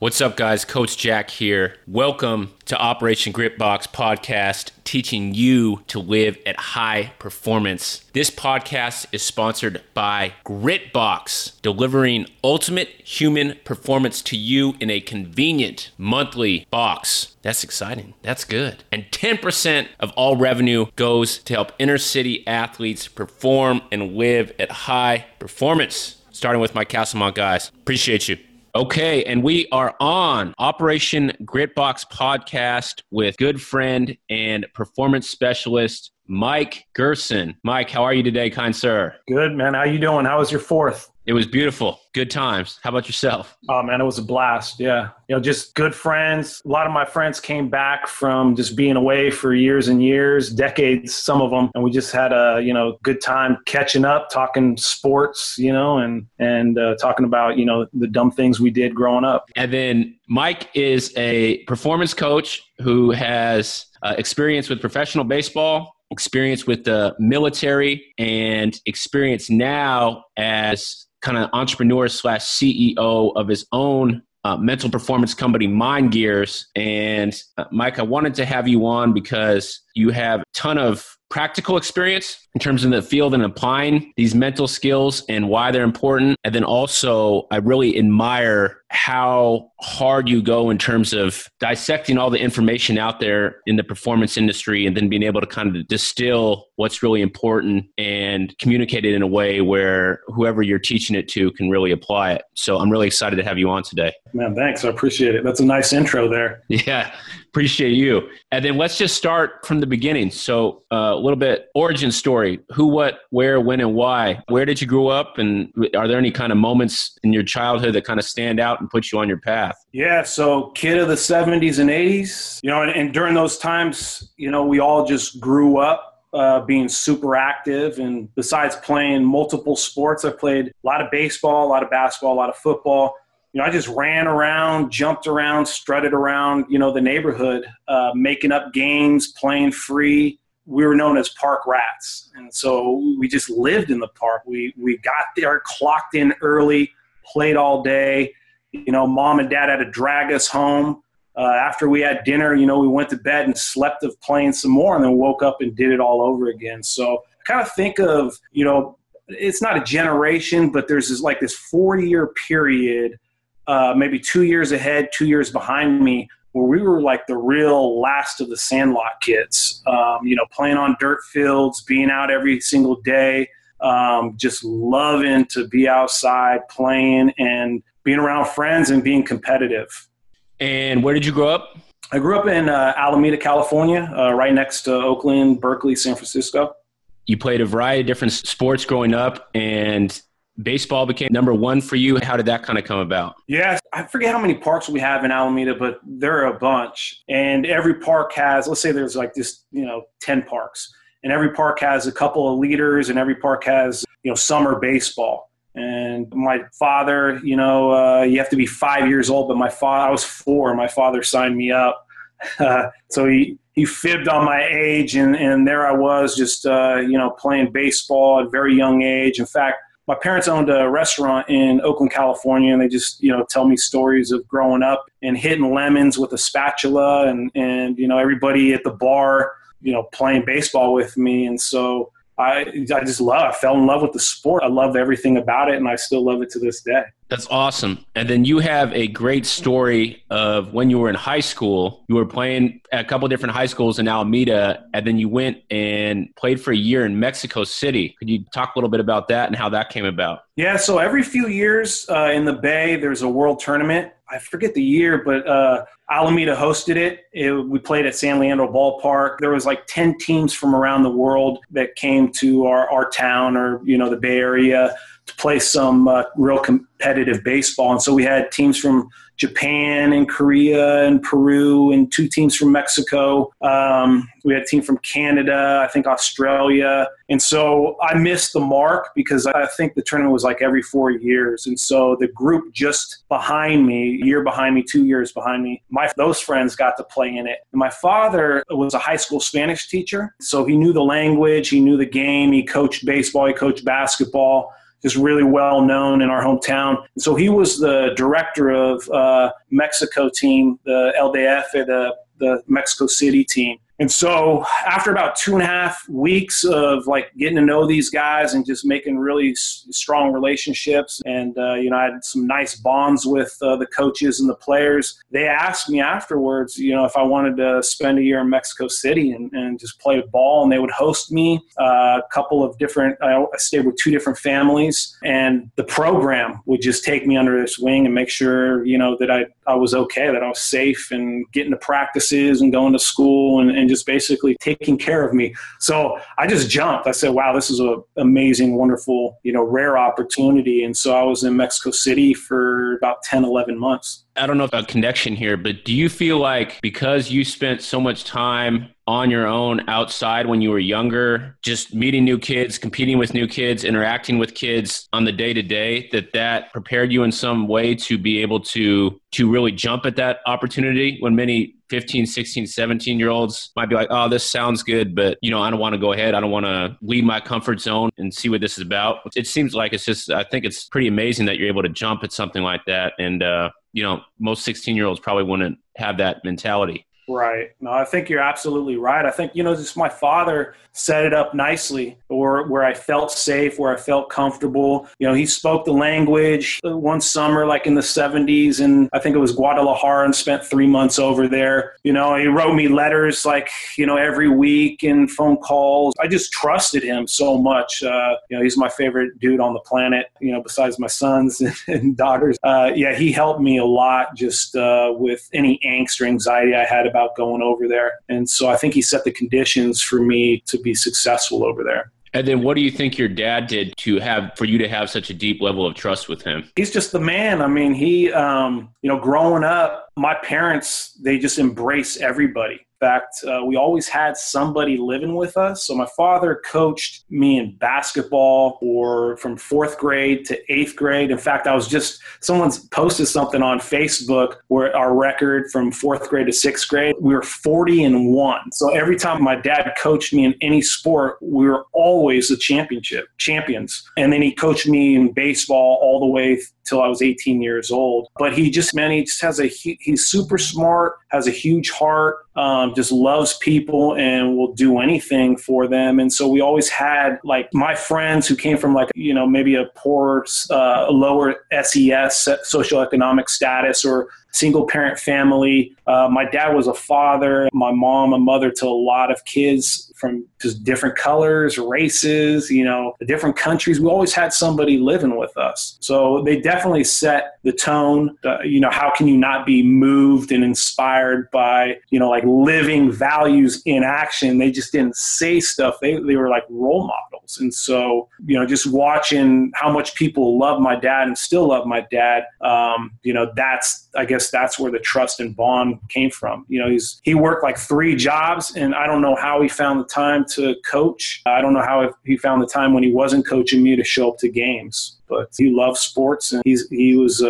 What's up, guys? Coach Jack here. Welcome to Operation Grit Box podcast, teaching you to live at high performance. This podcast is sponsored by Grit Box, delivering ultimate human performance to you in a convenient monthly box. That's exciting. That's good. And 10% of all revenue goes to help inner city athletes perform and live at high performance. Starting with my Castlemont guys. Appreciate you. Okay, and we are on Operation Grit Box podcast with good friend and performance specialist, Mike Gerson. Mike, how are you today, kind sir? Good, man. How you doing? How was your fourth? It was beautiful. Good times. How about yourself? Oh, man, it was a blast. Yeah. You know, just good friends. A lot of my friends came back from just being away for years and years, decades, some of them. And we just had a, you know, good time catching up, talking sports, you know, and talking about, you know, the dumb things we did growing up. And then Mike is a performance coach who has experience with professional baseball, experience with the military, and experience now as kind of entrepreneur/CEO of his own mental performance company, Mind Gears. And Mike, I wanted to have you on because you have a ton of practical experience in terms of the field and applying these mental skills and why they're important. And then also, I really admire how hard you go in terms of dissecting all the information out there in the performance industry and then being able to kind of distill what's really important and communicate it in a way where whoever you're teaching it to can really apply it. So I'm really excited to have you on today. Man, thanks. I appreciate it. That's a nice intro there. Yeah. Appreciate you. And then let's just start from the beginning. So a little bit origin story, who, what, where, when, and why. Where did you grow up? And are there any kind of moments in your childhood that kind of stand out and put you on your path? Yeah. So kid of the 70s and 80s, you know, and during those times, you know, we all just grew up being super active. And besides playing multiple sports, I played a lot of baseball, a lot of basketball, a lot of football. You know, I just ran around, jumped around, strutted around, you know, the neighborhood, making up games, playing free. We were known as park rats. And so we just lived in the park. We got there, clocked in early, played all day. You know, mom and dad had to drag us home. After we had dinner, you know, we went to bed and slept of playing some more and then woke up and did it all over again. So I kind of think of, you know, it's not a generation, but there's this, like this 4-year period, maybe 2 years ahead, 2 years behind me, where we were like the real last of the Sandlot kids, you know, playing on dirt fields, being out every single day, just loving to be outside playing and being around friends and being competitive. And where did you grow up? I grew up in Alameda, California, right next to Oakland, Berkeley, San Francisco. You played a variety of different sports growing up, and baseball became number one for you. How did that kind of come about? Yeah, I forget how many parks we have in Alameda, but there are a bunch. And every park has, let's say there's like this, you know, 10 parks. And every park has a couple of leaders, and every park has, you know, summer baseball. And my father, you know, you have to be 5 years old, but I was 4. My father signed me up. So he fibbed on my age, and there I was just, you know, playing baseball at a very young age. In fact, my parents owned a restaurant in Oakland, California, and they just, you know, tell me stories of growing up and hitting lemons with a spatula and you know, everybody at the bar, you know, playing baseball with me. And so I fell in love with the sport. I loved everything about it, and I still love it to this day. That's awesome. And then you have a great story of when you were in high school, you were playing at a couple of different high schools in Alameda, and then you went and played for a year in Mexico City. Could you talk a little bit about that and how that came about? Yeah, so every few years in the Bay, there's a world tournament. I forget the year, but Alameda hosted it. We played at San Leandro Ballpark. There was like 10 teams from around the world that came to our town or, you know, the Bay Area to play some real competitive baseball. And so we had teams from Japan and Korea and Peru and 2 teams from Mexico. We had a team from Canada, I think Australia. And so I missed the mark because I think the tournament was like every 4 years. And so the group just behind me, a year behind me, 2 years behind me, those friends got to play in it. And my father was a high school Spanish teacher. So he knew the language, he knew the game, he coached baseball, he coached basketball. is really well known in our hometown. And so he was the director of Mexico team, the LDF, the Mexico City team. And so after about 2.5 weeks of like getting to know these guys and just making really strong relationships, and I had some nice bonds with the coaches and the players, they asked me afterwards, if I wanted to spend a year in Mexico City and just play ball, and they would host me I stayed with 2 different families, and the program would just take me under its wing and make sure, that I was okay, that I was safe, and getting to practices and going to school and just basically taking care of me. So I just jumped. I said, wow, this is an amazing, wonderful, rare opportunity. And so I was in Mexico City for about 10, 11 months. I don't know about connection here, but do you feel like because you spent so much time on your own outside when you were younger, just meeting new kids, competing with new kids, interacting with kids on the day-to-day, that prepared you in some way to be able to really jump at that opportunity when many 15, 16, 17-year-olds might be like, oh, this sounds good, but, I don't want to go ahead. I don't want to leave my comfort zone and see what this is about. It seems like I think it's pretty amazing that you're able to jump at something like that. And, most 16-year-olds probably wouldn't have that mentality. Right. No, I think you're absolutely right. I think, just my father set it up nicely, or where I felt safe, where I felt comfortable. He spoke the language one summer, like in the 70s, and I think it was Guadalajara, and spent 3 months over there. He wrote me letters like, every week, and phone calls. I just trusted him so much. He's my favorite dude on the planet, besides my sons and daughters. He helped me a lot just with any angst or anxiety I had about going over there. And so I think he set the conditions for me to be successful over there. And then what do you think your dad did for you to have such a deep level of trust with him? He's just the man. I mean, he, growing up, my parents, they just embrace everybody. In fact, we always had somebody living with us. So my father coached me in basketball from 4th grade to 8th grade. In fact, someone's posted something on Facebook where our record from 4th grade to 6th grade, we were 40-1. So every time my dad coached me in any sport, we were always the champions. And then he coached me in baseball all the way till I was 18 years old. But he's super smart, has a huge heart. Just loves people and will do anything for them. And so we always had like my friends who came from like, maybe a poor, lower SES, socioeconomic status, or single parent family. My dad was a father, my mom, a mother to a lot of kids from just different colors, races, different countries. We always had somebody living with us. So they definitely set the tone. How can you not be moved and inspired by, living values in action? They just didn't say stuff. They were like role models. And so, just watching how much people love my dad and still love my dad, that's where the trust and bond came from. He worked like 3 jobs, and I don't know how he found the time to coach. I don't know how he found the time when he wasn't coaching me to show up to games. But he loves sports, and he was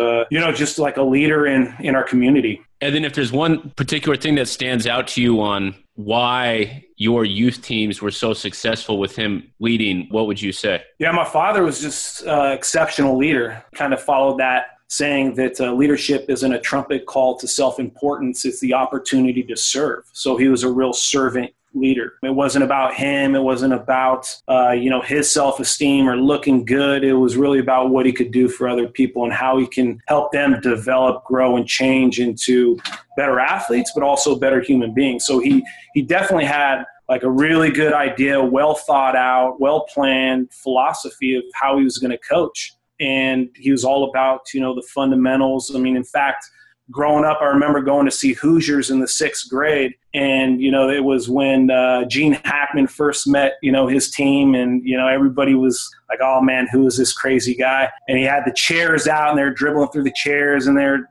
just like a leader in our community. And then if there's one particular thing that stands out to you on why your youth teams were so successful with him leading, what would you say? Yeah, my father was just exceptional leader. Kind of followed that, saying that leadership isn't a trumpet call to self-importance, it's the opportunity to serve. So he was a real servant leader. It wasn't about him. It wasn't about, his self-esteem or looking good. It was really about what he could do for other people and how he can help them develop, grow, and change into better athletes, but also better human beings. So he definitely had like a really good idea, well thought out, well-planned philosophy of how he was going to coach. And he was all about, the fundamentals. I mean, in fact, growing up, I remember going to see Hoosiers in the 6th grade. And, it was when Gene Hackman first met, his team. And, everybody was like, oh, man, who is this crazy guy? And he had the chairs out, and they're dribbling through the chairs, and they're,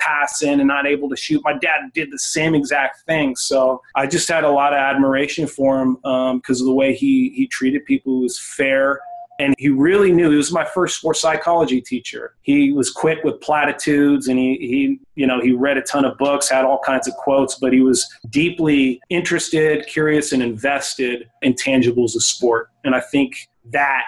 passing and not able to shoot. My dad did the same exact thing. So I just had a lot of admiration for him because of the way he treated people. He was fair. And he really knew. He was my first sports psychology teacher. He was quick with platitudes, and he read a ton of books, had all kinds of quotes, but he was deeply interested, curious, and invested in tangibles of sport. And I think that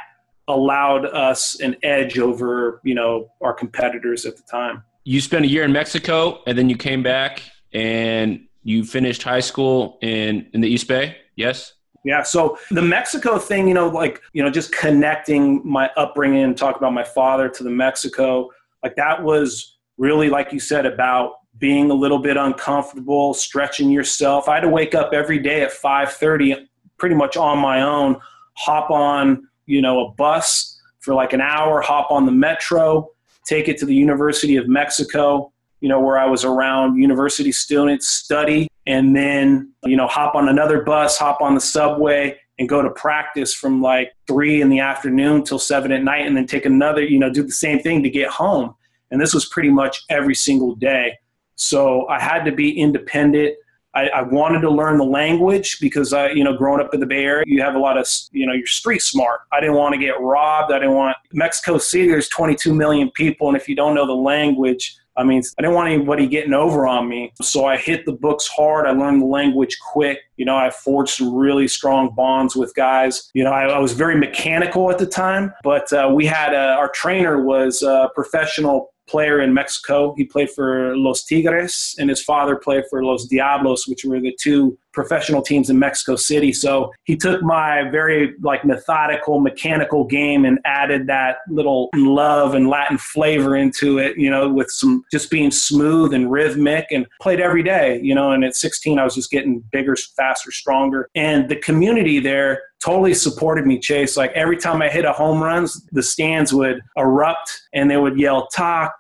allowed us an edge over, you know, our competitors at the time. You spent a year in Mexico and then you came back and you finished high school in the East Bay. Yes. Yeah. So the Mexico thing, you know, like, you know, just connecting my upbringing and talking about my father to the Mexico, like that was really, like you said, about being a little bit uncomfortable, stretching yourself. I had to wake up every day at 5:30, pretty much on my own, hop on, you know, a bus for like an hour, hop on the metro, take it to the University of Mexico, you know, where I was around university students, study, and then, you know, hop on another bus, hop on the subway and go to practice from like 3 in the afternoon till 7 at night, and then take another, you know, do the same thing to get home. And this was pretty much every single day. So I had to be independent. I wanted to learn the language because I, you know, growing up in the Bay Area, you have a lot of, you know, you're street smart. I didn't want to get robbed. I didn't want Mexico City. There's 22 million people. And if you don't know the language, I mean, I didn't want anybody getting over on me. So I hit the books hard. I learned the language quick. You know, I forged some really strong bonds with guys. You know, I was very mechanical at the time, but we had our trainer was a professional player in Mexico. He played for Los Tigres, and his father played for Los Diablos, which were the two professional teams in Mexico City. So he took my very like methodical, mechanical game and added that little love and Latin flavor into it, you know, with some just being smooth and rhythmic, and played every day, you know, and at 16, I was just getting bigger, faster, stronger. And the community there totally supported me, Chase. Like every time I hit a home run, the stands would erupt and they would yell tacos,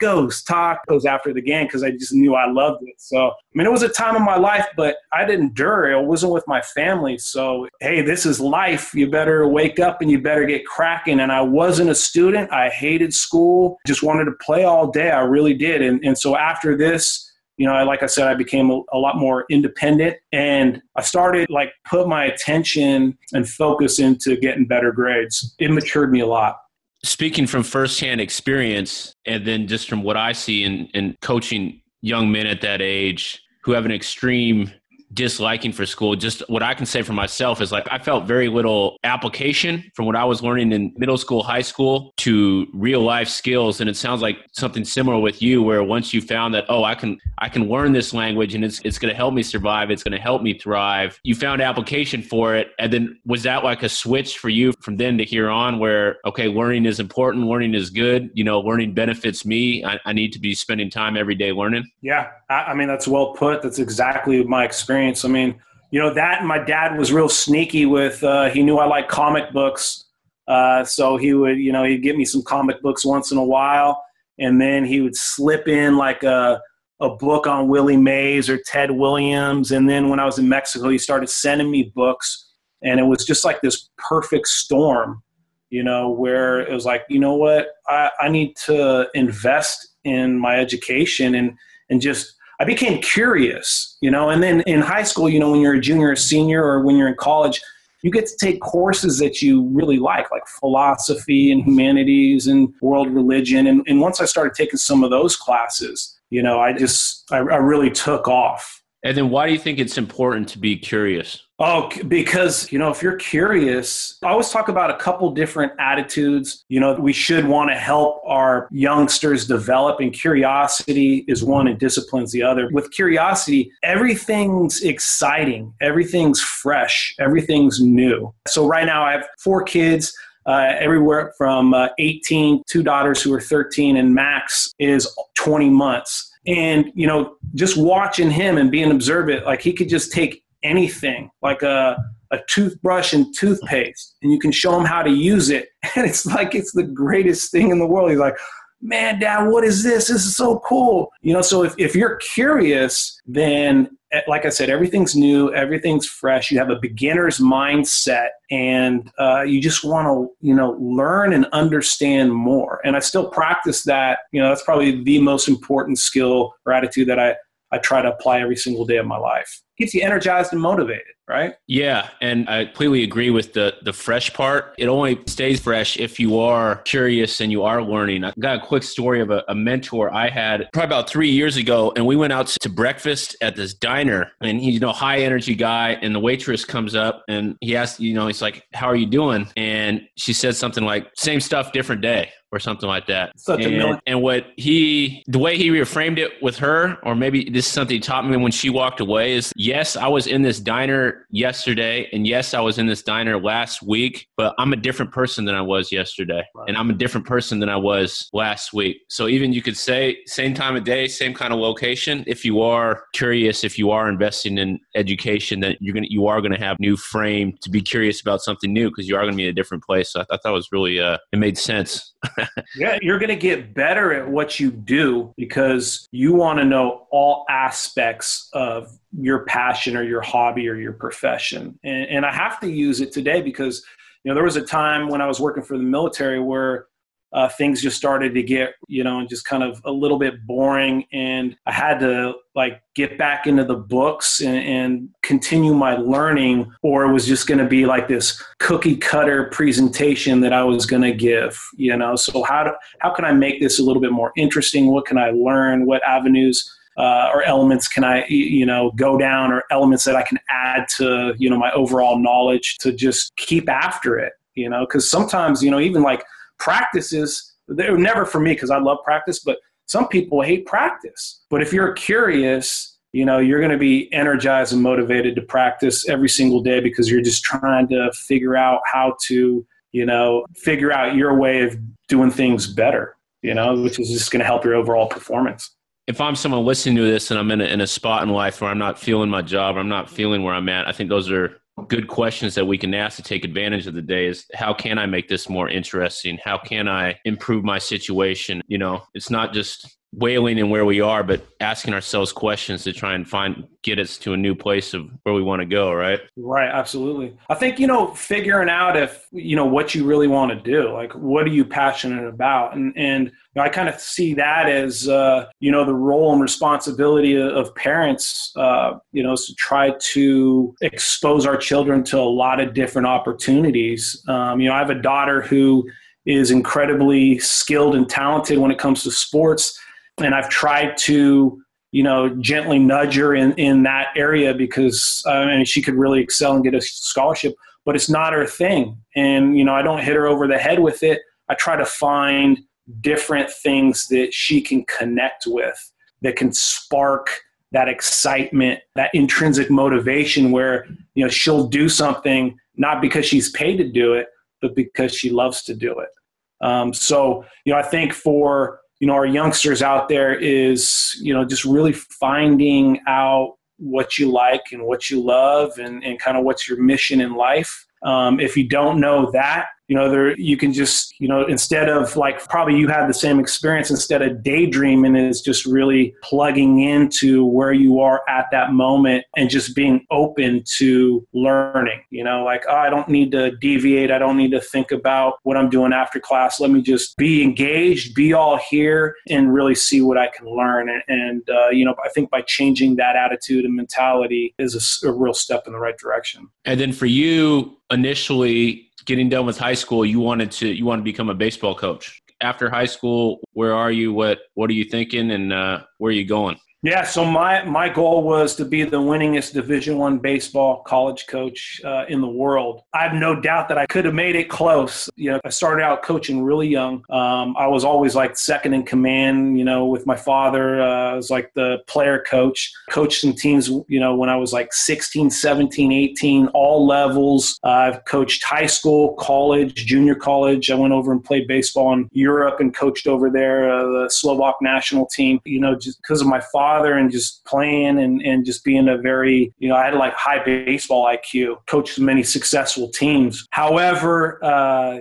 tacos after the game because I just knew I loved it. So, I mean, it was a time of my life, but I didn't endure. I wasn't with my family. So, hey, this is life. You better wake up and you better get cracking. And I wasn't a student. I hated school. Just wanted to play all day. I really did. And so after this, you know, like I said, I became a lot more independent, and I started like put my attention and focus into getting better grades. It matured me a lot. Speaking from firsthand experience, and then just from what I see in coaching young men at that age who have an extreme disliking for school, just what I can say for myself is like I felt very little application from what I was learning in middle school, high school to real life skills. And it sounds like something similar with you, where once you found that, oh, I can learn this language and it's going to help me survive, it's going to help me thrive, you found application for it. And then was that like a switch for you from then to here on where, okay, learning is important, learning is good, you know, learning benefits me, I need to be spending time every day learning? Yeah, I mean, that's well put. That's exactly my experience. I mean, you know, that and my dad was real sneaky with, he knew I liked comic books. So he would, you know, he'd get me some comic books once in a while. And then he would slip in like a book on Willie Mays or Ted Williams. And then when I was in Mexico, he started sending me books. And it was just like this perfect storm, you know, where it was like, you know what, I need to invest in my education and just, I became curious, you know, and then in high school, you know, when you're a junior or senior or when you're in college, you get to take courses that you really like philosophy and humanities and world religion. And once I started taking some of those classes, you know, I really took off. And then why do you think it's important to be curious? Oh, because, you know, if you're curious, I always talk about a couple different attitudes. You know, we should want to help our youngsters develop, and curiosity is one and discipline's the other. With curiosity, everything's exciting, everything's fresh, everything's new. So right now I have 4 kids. Everywhere from 18, 2 daughters who are 13, and Max is 20 months. And, you know, just watching him and being observant, like he could just take anything, like a toothbrush and toothpaste, and you can show him how to use it. And it's like, it's the greatest thing in the world. He's like, man, Dad, what is this? This is so cool. You know, so if you're curious, then like I said, everything's new, everything's fresh. You have a beginner's mindset, and you just want to, you know, learn and understand more. And I still practice that. You know, that's probably the most important skill or attitude that I try to apply every single day of my life. keeps you energized and motivated, right? Yeah, and I completely agree with the fresh part. It only stays fresh if you are curious and you are learning. I got a quick story of a mentor I had probably about 3 years ago, and we went out to breakfast at this diner, and he's, you know, high energy guy, and the waitress comes up and he asked, you know, he's like, "How are you doing?" And she said something like, "Same stuff, different day," or something like that. And what the way he reframed it with her, or maybe this is something he taught me when she walked away, is yes, I was in this diner yesterday, and yes, I was in this diner last week, but I'm a different person than I was yesterday. Right. And I'm a different person than I was last week. So even you could say same time of day, same kind of location. If you are curious, if you are investing in education, that you are going to have new frame to be curious about something new, because you are going to be in a different place. So I thought that was really, it made sense. Yeah, you're going to get better at what you do because you want to know all aspects of your passion or your hobby or your profession. And I have to use it today because, you know, there was a time when I was working for the military where things just started to get, you know, just kind of a little bit boring. And I had to like get back into the books and continue my learning, or it was just going to be like this cookie cutter presentation that I was going to give, you know? So how can I make this a little bit more interesting? What can I learn? What avenues or elements can I, you know, go down, or elements that I can add to, you know, my overall knowledge to just keep after it, you know? Because sometimes, you know, even like, practices, they're never for me because I love practice, but some people hate practice. But if you're curious, you know, you're going to be energized and motivated to practice every single day because you're just trying to figure out how to, you know, figure out your way of doing things better, you know, which is just going to help your overall performance. If I'm someone listening to this and I'm in a spot in life where I'm not feeling my job, I'm not feeling where I'm at, I think those are good questions that we can ask to take advantage of the day is, how can I make this more interesting? How can I improve my situation? You know, it's not just wailing in where we are, but asking ourselves questions to try and get us to a new place of where we want to go, right? Right, absolutely. I think, you know, figuring out if, you know, what you really want to do, like, what are you passionate about? And I kind of see that as, you know, the role and responsibility of parents, you know, is to try to expose our children to a lot of different opportunities. You know, I have a daughter who is incredibly skilled and talented when it comes to sports. And I've tried to, you know, gently nudge her in that area because I mean, she could really excel and get a scholarship, but it's not her thing. And, you know, I don't hit her over the head with it. I try to find different things that she can connect with that can spark that excitement, that intrinsic motivation where, you know, she'll do something not because she's paid to do it, but because she loves to do it. So, you know, I think for, you know, our youngsters out there is, you know, just really finding out what you like and what you love and kind of what's your mission in life. If you don't know that, you know, there, you can just, you know, instead of like, probably you had the same experience, instead of daydreaming is just really plugging into where you are at that moment and just being open to learning, you know, like, oh, I don't need to deviate. I don't need to think about what I'm doing after class. Let me just be engaged, be all here and really see what I can learn. And you know, I think by changing that attitude and mentality is a real step in the right direction. And then for you, initially getting done with high school, you want to become a baseball coach. After high school, where are you? What are you thinking, and where are you going? Yeah, so my goal was to be the winningest Division I baseball college coach in the world. I have no doubt that I could have made it close. You know, I started out coaching really young. I was always like second in command, you know, with my father. I was like the player coach. Coached some teams, you know, when I was like 16, 17, 18, all levels. I've coached high school, college, junior college. I went over and played baseball in Europe and coached over there, the Slovak national team, you know, just because of my father. And just playing and just being a very, you know, I had like high baseball IQ, coached many successful teams. However,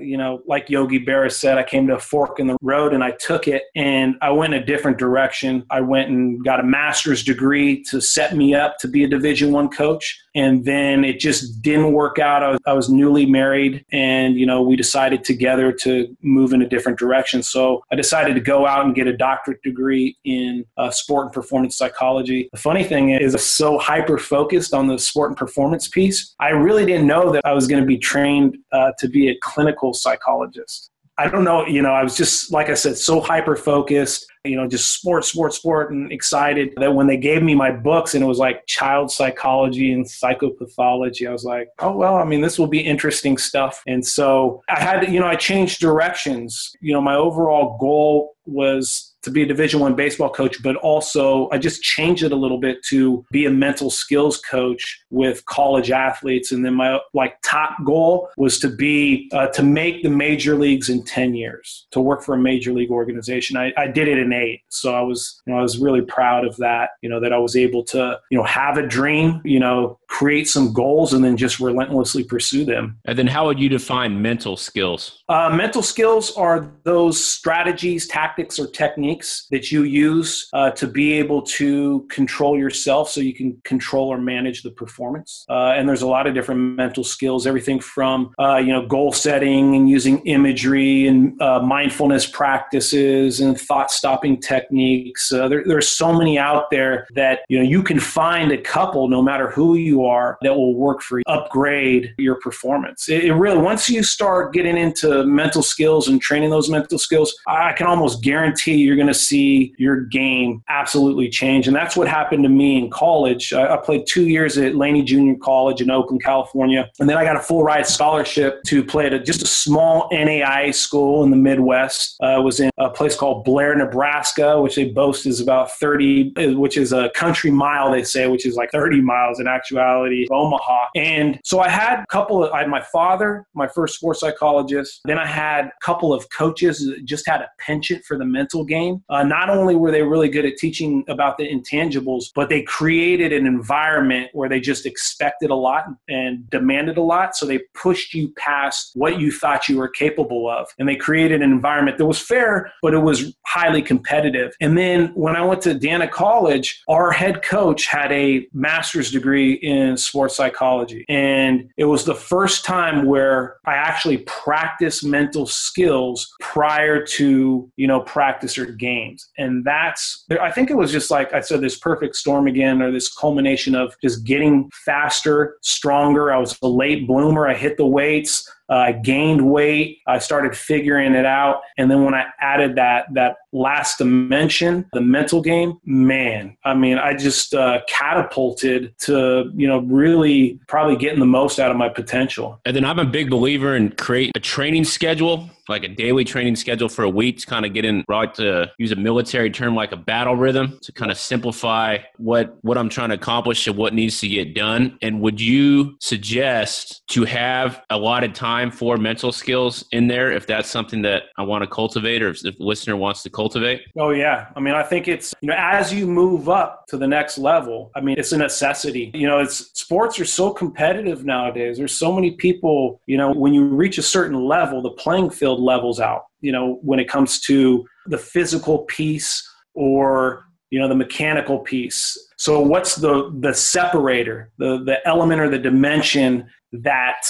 you know, like Yogi Berra said, I came to a fork in the road and I took it and I went a different direction. I went and got a master's degree to set me up to be a Division I coach. And then it just didn't work out. I was newly married, and, you know, we decided together to move in a different direction. So I decided to go out and get a doctorate degree in sport and performance psychology. The funny thing is, I'm so hyper-focused on the sport and performance piece. I really didn't know that I was going to be trained to be a clinical psychologist. I don't know, you know, I was just, like I said, so hyper-focused, you know, just sport and excited that when they gave me my books and it was like child psychology and psychopathology, I was like, oh, well, I mean, this will be interesting stuff. And so I had, you know, I changed directions. You know, my overall goal was to be a Division I baseball coach, but also I just changed it a little bit to be a mental skills coach with college athletes. And then my top goal was to be, to make the major leagues in 10 years, to work for a major league organization. I did it in 8. So I was really proud of that, you know, that I was able to, you know, have a dream, you know, create some goals and then just relentlessly pursue them. And then how would you define mental skills? Mental skills are those strategies, tactics, or techniques that you use to be able to control yourself so you can control or manage the performance. And there's a lot of different mental skills, everything from, you know, goal setting and using imagery and mindfulness practices and thought stopping techniques. There's so many out there that, you know, you can find a couple, no matter who you are, that will work for you, upgrade your performance. It really, once you start getting into mental skills and training those mental skills, I can almost guarantee you're going to see your game absolutely change. And that's what happened to me in college. I played 2 years at Laney Junior College in Oakland, California. And then I got a full ride scholarship to play at just a small NAIA school in the Midwest. I was in a place called Blair, Nebraska, which they boast is about 30, which is a country mile, they say, which is like 30 miles in actuality, Omaha. And so I had my father, my first sports psychologist. Then I had a couple of coaches that just had a penchant for the mental game. Not only were they really good at teaching about the intangibles, but they created an environment where they just expected a lot and demanded a lot. So they pushed you past what you thought you were capable of. And they created an environment that was fair, but it was highly competitive. And then when I went to Dana College, our head coach had a master's degree in sports psychology. And it was the first time where I actually practiced mental skills prior to, you know, practice or games. And that's, I think it was just like I said, this perfect storm again, or this culmination of just getting faster, stronger. I was a late bloomer. I hit the weights. I gained weight. I started figuring it out. And then when I added that last dimension, the mental game, man, I mean, I just catapulted to, you know, really probably getting the most out of my potential. And then I'm a big believer in create a training schedule, like a daily training schedule for a week to kind of get in, right, to use a military term, like a battle rhythm to kind of simplify what I'm trying to accomplish and what needs to get done. And would you suggest to have a lot of time for mental skills in there if that's something that I want to cultivate or if the listener wants to cultivate? Oh, yeah. I mean, I think it's, you know, as you move up to the next level, I mean, it's a necessity. You know, it's sports are so competitive nowadays. There's so many people, you know, when you reach a certain level, the playing field levels out, you know, when it comes to the physical piece or, you know, the mechanical piece. So what's the separator, the element or the dimension that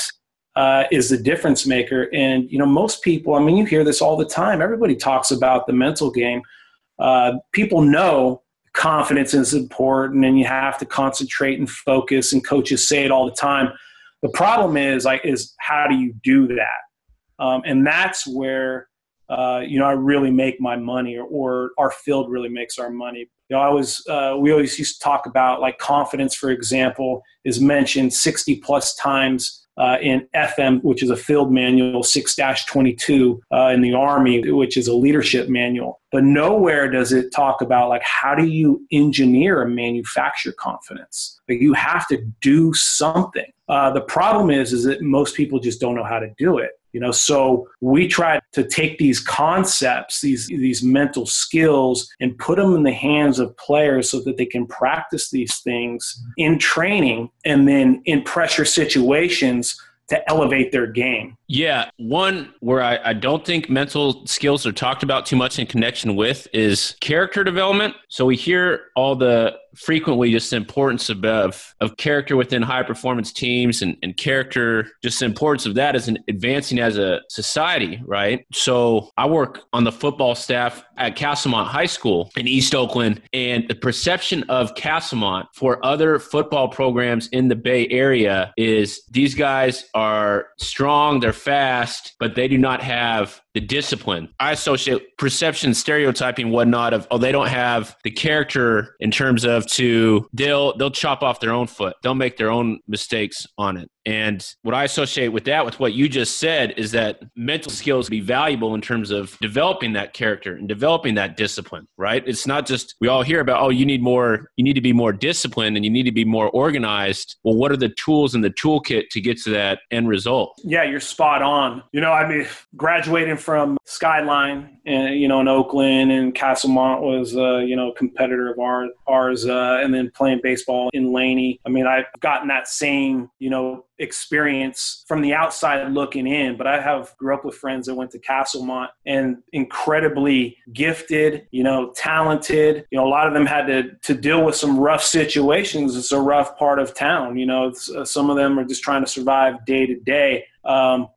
is the difference maker? And, you know, most people, I mean, you hear this all the time. Everybody talks about the mental game. People know confidence is important and you have to concentrate and focus, and coaches say it all the time. The problem is how do you do that? And that's where, you know, I really make my money, or our field really makes our money. You know, we always used to talk about, like, confidence, for example, is mentioned 60 plus times in FM, which is a field manual, 6-22 in the Army, which is a leadership manual. But nowhere does it talk about, like, how do you engineer and manufacture confidence? Like, you have to do something. The problem is that most people just don't know how to do it. You know, so we try to take these concepts, these mental skills, and put them in the hands of players so that they can practice these things in training and then in pressure situations to elevate their game. Yeah. One where I don't think mental skills are talked about too much in connection with is character development. So we hear all the frequently just the importance of character within high performance teams and character, just the importance of that as an advancing as a society, right? So I work on the football staff at Castlemont High School in East Oakland, and the perception of Castlemont for other football programs in the Bay Area is these guys are strong, they're fast, but they do not have the discipline. I associate perception, stereotyping, whatnot of, oh, they don't have the character in terms of they'll chop off their own foot. They'll make their own mistakes on it. And what I associate with that, with what you just said, is that mental skills be valuable in terms of developing that character and developing that discipline, right? It's not just, we all hear about, oh, you need to be more disciplined and you need to be more organized. Well, what are the tools in the toolkit to get to that end result? Yeah, you're spot on. You know, I mean, graduating from Skyline and, you know, in Oakland, and Castlemont was, you know, a competitor of ours, and then playing baseball in Laney. I mean, I've gotten that same, you know, experience from the outside looking in, but I grew up with friends that went to Castlemont and incredibly gifted, you know, talented. You know, a lot of them had to deal with some rough situations. It's a rough part of town. You know, some of them are just trying to survive day to day,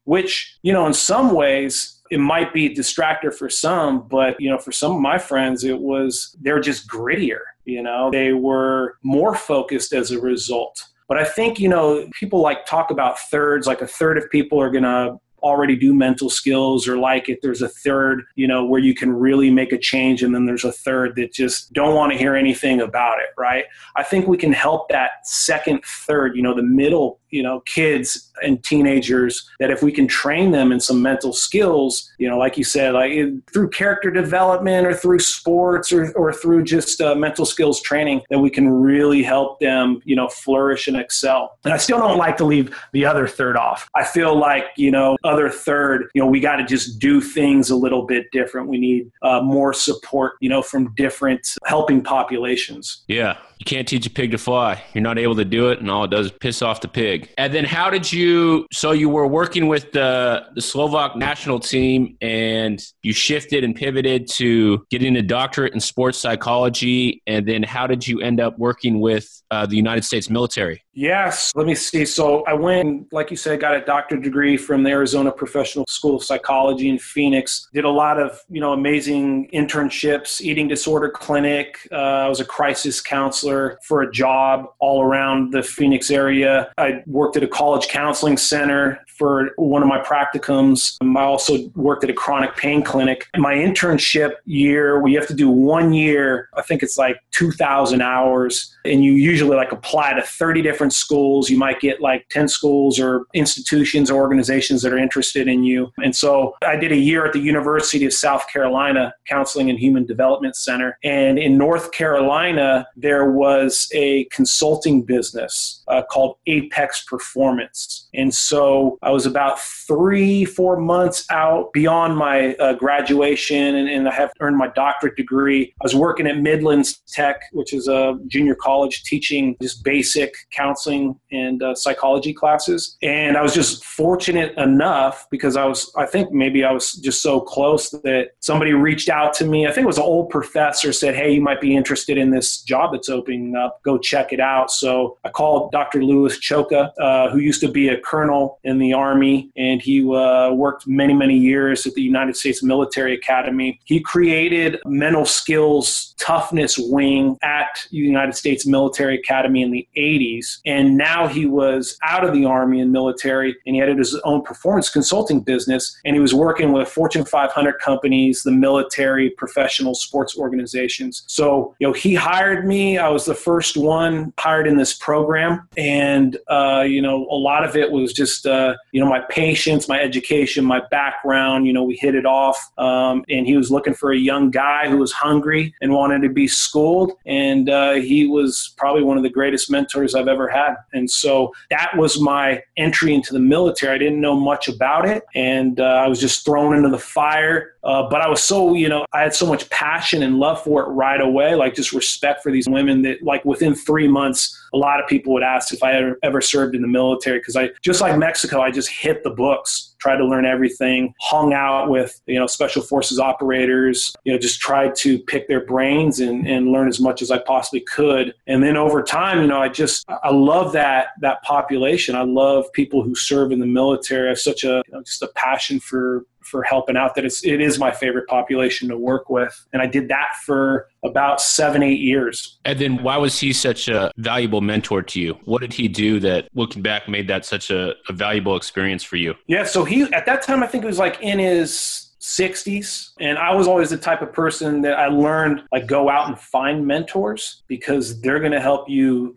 which, you know, in some ways, it might be a distractor for some, but, you know, for some of my friends, they're just grittier, you know, they were more focused as a result. But I think, you know, people like talk about thirds, like a third of people are going to already do mental skills, or like if there's a third, you know, where you can really make a change, and then there's a third that just don't want to hear anything about it, right? I think we can help that second third, you know, the middle, you know, kids and teenagers, that if we can train them in some mental skills, you know, like you said, like through character development or through sports or through just mental skills training, that we can really help them, you know, flourish and excel. And I still don't like to leave the other third off. I feel like, you know, other third, you know, we got to just do things a little bit different. We need more support, you know, from different helping populations. Yeah. You can't teach a pig to fly. You're not able to do it, and all it does is piss off the pig. And then how did you, so you were working with the Slovak national team, and you shifted and pivoted to getting a doctorate in sports psychology. And then how did you end up working with the United States military? Yes. Let me see. So I went, like you said, got a doctorate degree from the Arizona Professional School of Psychology in Phoenix. Did a lot of, you know, amazing internships, eating disorder clinic. I was a crisis counselor for a job all around the Phoenix area. I worked at a college counseling center for one of my practicums. I also worked at a chronic pain clinic. In my internship year, we have to do 1 year, I think it's like 2,000 hours, and you usually like apply to 30 different schools. You might get like 10 schools or institutions or organizations that are interested in you. And so I did a year at the University of South Carolina Counseling and Human Development Center. And in North Carolina, there was a consulting business called Apex Performance. And so I was about 3-4 months out beyond my graduation, and I have earned my doctorate degree. I was working at Midlands Tech, which is a junior college, teaching just basic counseling and psychology classes. And I was just fortunate enough because I think maybe I was just so close that somebody reached out to me. I think it was an old professor, said, hey, you might be interested in this job that's opening up. Go check it out. So I called Dr. Louis Choka, who used to be a colonel in the Army, and he worked many, many years at the United States Military Academy. He created mental skills toughness wing at the United States Military Academy in the 80s. And now he was out of the Army and military, and he had his own performance consulting business, and he was working with Fortune 500 companies, the military, professional sports organizations. So, you know, he hired me. I was the first one hired in this program. And, you know, a lot of it was just, you know, my patience, my education, my background, you know, we hit it off. And he was looking for a young guy who was hungry and wanted to be schooled. And he was probably one of the greatest mentors I've ever had. And so that was my entry into the military. I didn't know much about it. And I was just thrown into the fire. But I was so, you know, I had so much passion and love for it right away, like just respect for these women that like within 3 months, a lot of people would ask if I ever served in the military, because I, just like Mexico, I just hit the books tried to learn everything, hung out with, special forces operators, just tried to pick their brains and learn as much as I possibly could. And then over time, I love that population. I love people who serve in the military. I have such a, just a passion for helping out that it is my favorite population to work with. And I did that for about 7-8 years. And then why was he such a valuable mentor to you? What did he do that, looking back, made that such a valuable experience for you? Yeah. So he, at that time, I think it was like in his 60s. And I was always the type of person that I learned, like, go out and find mentors, because they're going to help you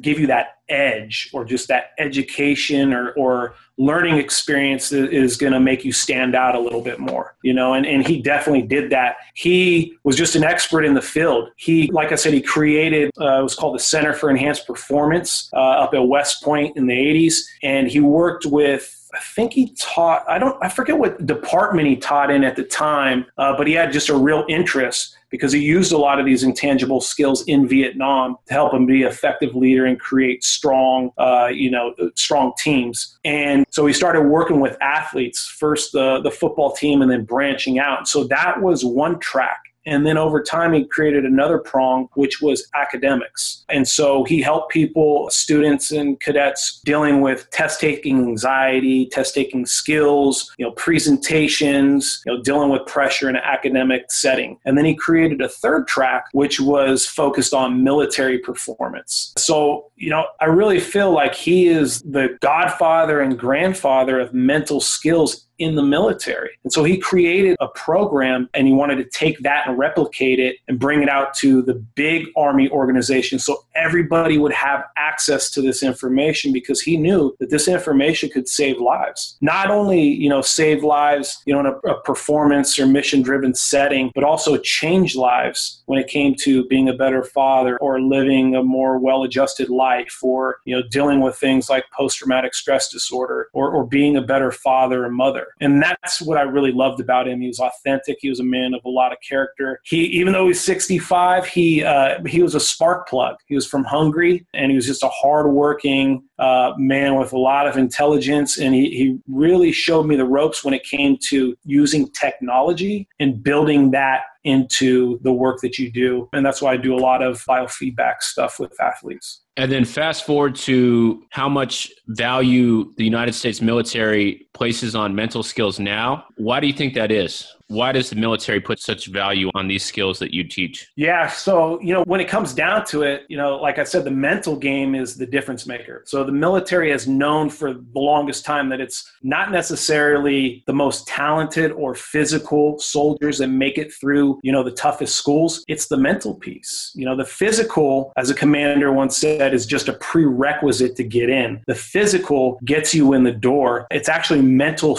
give you that edge, or just that education or learning experience that is going to make you stand out a little bit more, and he definitely did that. He was just an expert in the field. He, like I said, he created, it was called the Center for Enhanced Performance up at West Point in the 80s. And he worked with, I think he taught, I forget what department he taught in at the time, but he had just a real interest, because he used a lot of these intangible skills in Vietnam to help him be an effective leader and create strong, strong teams. And so he started working with athletes, first the football team, and then branching out. So that was one track. And then over time, he created another prong, which was academics. And so he helped people, students and cadets, dealing with test-taking anxiety, test-taking skills, presentations, dealing with pressure in an academic setting. And then he created a third track, which was focused on military performance. So, I really feel like he is the godfather and grandfather of mental skills in the military. And so he created a program, and he wanted to take that and replicate it and bring it out to the big Army organization, so everybody would have access to this information, because he knew that this information could save lives. Not only, save lives, in a performance or mission-driven setting, but also change lives when it came to being a better father, or living a more well-adjusted life, or, dealing with things like post-traumatic stress disorder, or being a better father or mother. And that's what I really loved about him. He was authentic. He was a man of a lot of character. He, even though he's 65, he was a spark plug. He was from Hungary, and he was just a hardworking man with a lot of intelligence. And he really showed me the ropes when it came to using technology and building that into the work that you do. And that's why I do a lot of biofeedback stuff with athletes. And then fast forward to how much value the United States military places on mental skills now. Why do you think that is? Why does the military put such value on these skills that you teach? Yeah. So, when it comes down to it, like I said, the mental game is the difference maker. So the military has known for the longest time that it's not necessarily the most talented or physical soldiers that make it through, the toughest schools. It's the mental piece. The physical, as a commander once said, is just a prerequisite to get in. The physical gets you in the door. It's actually mental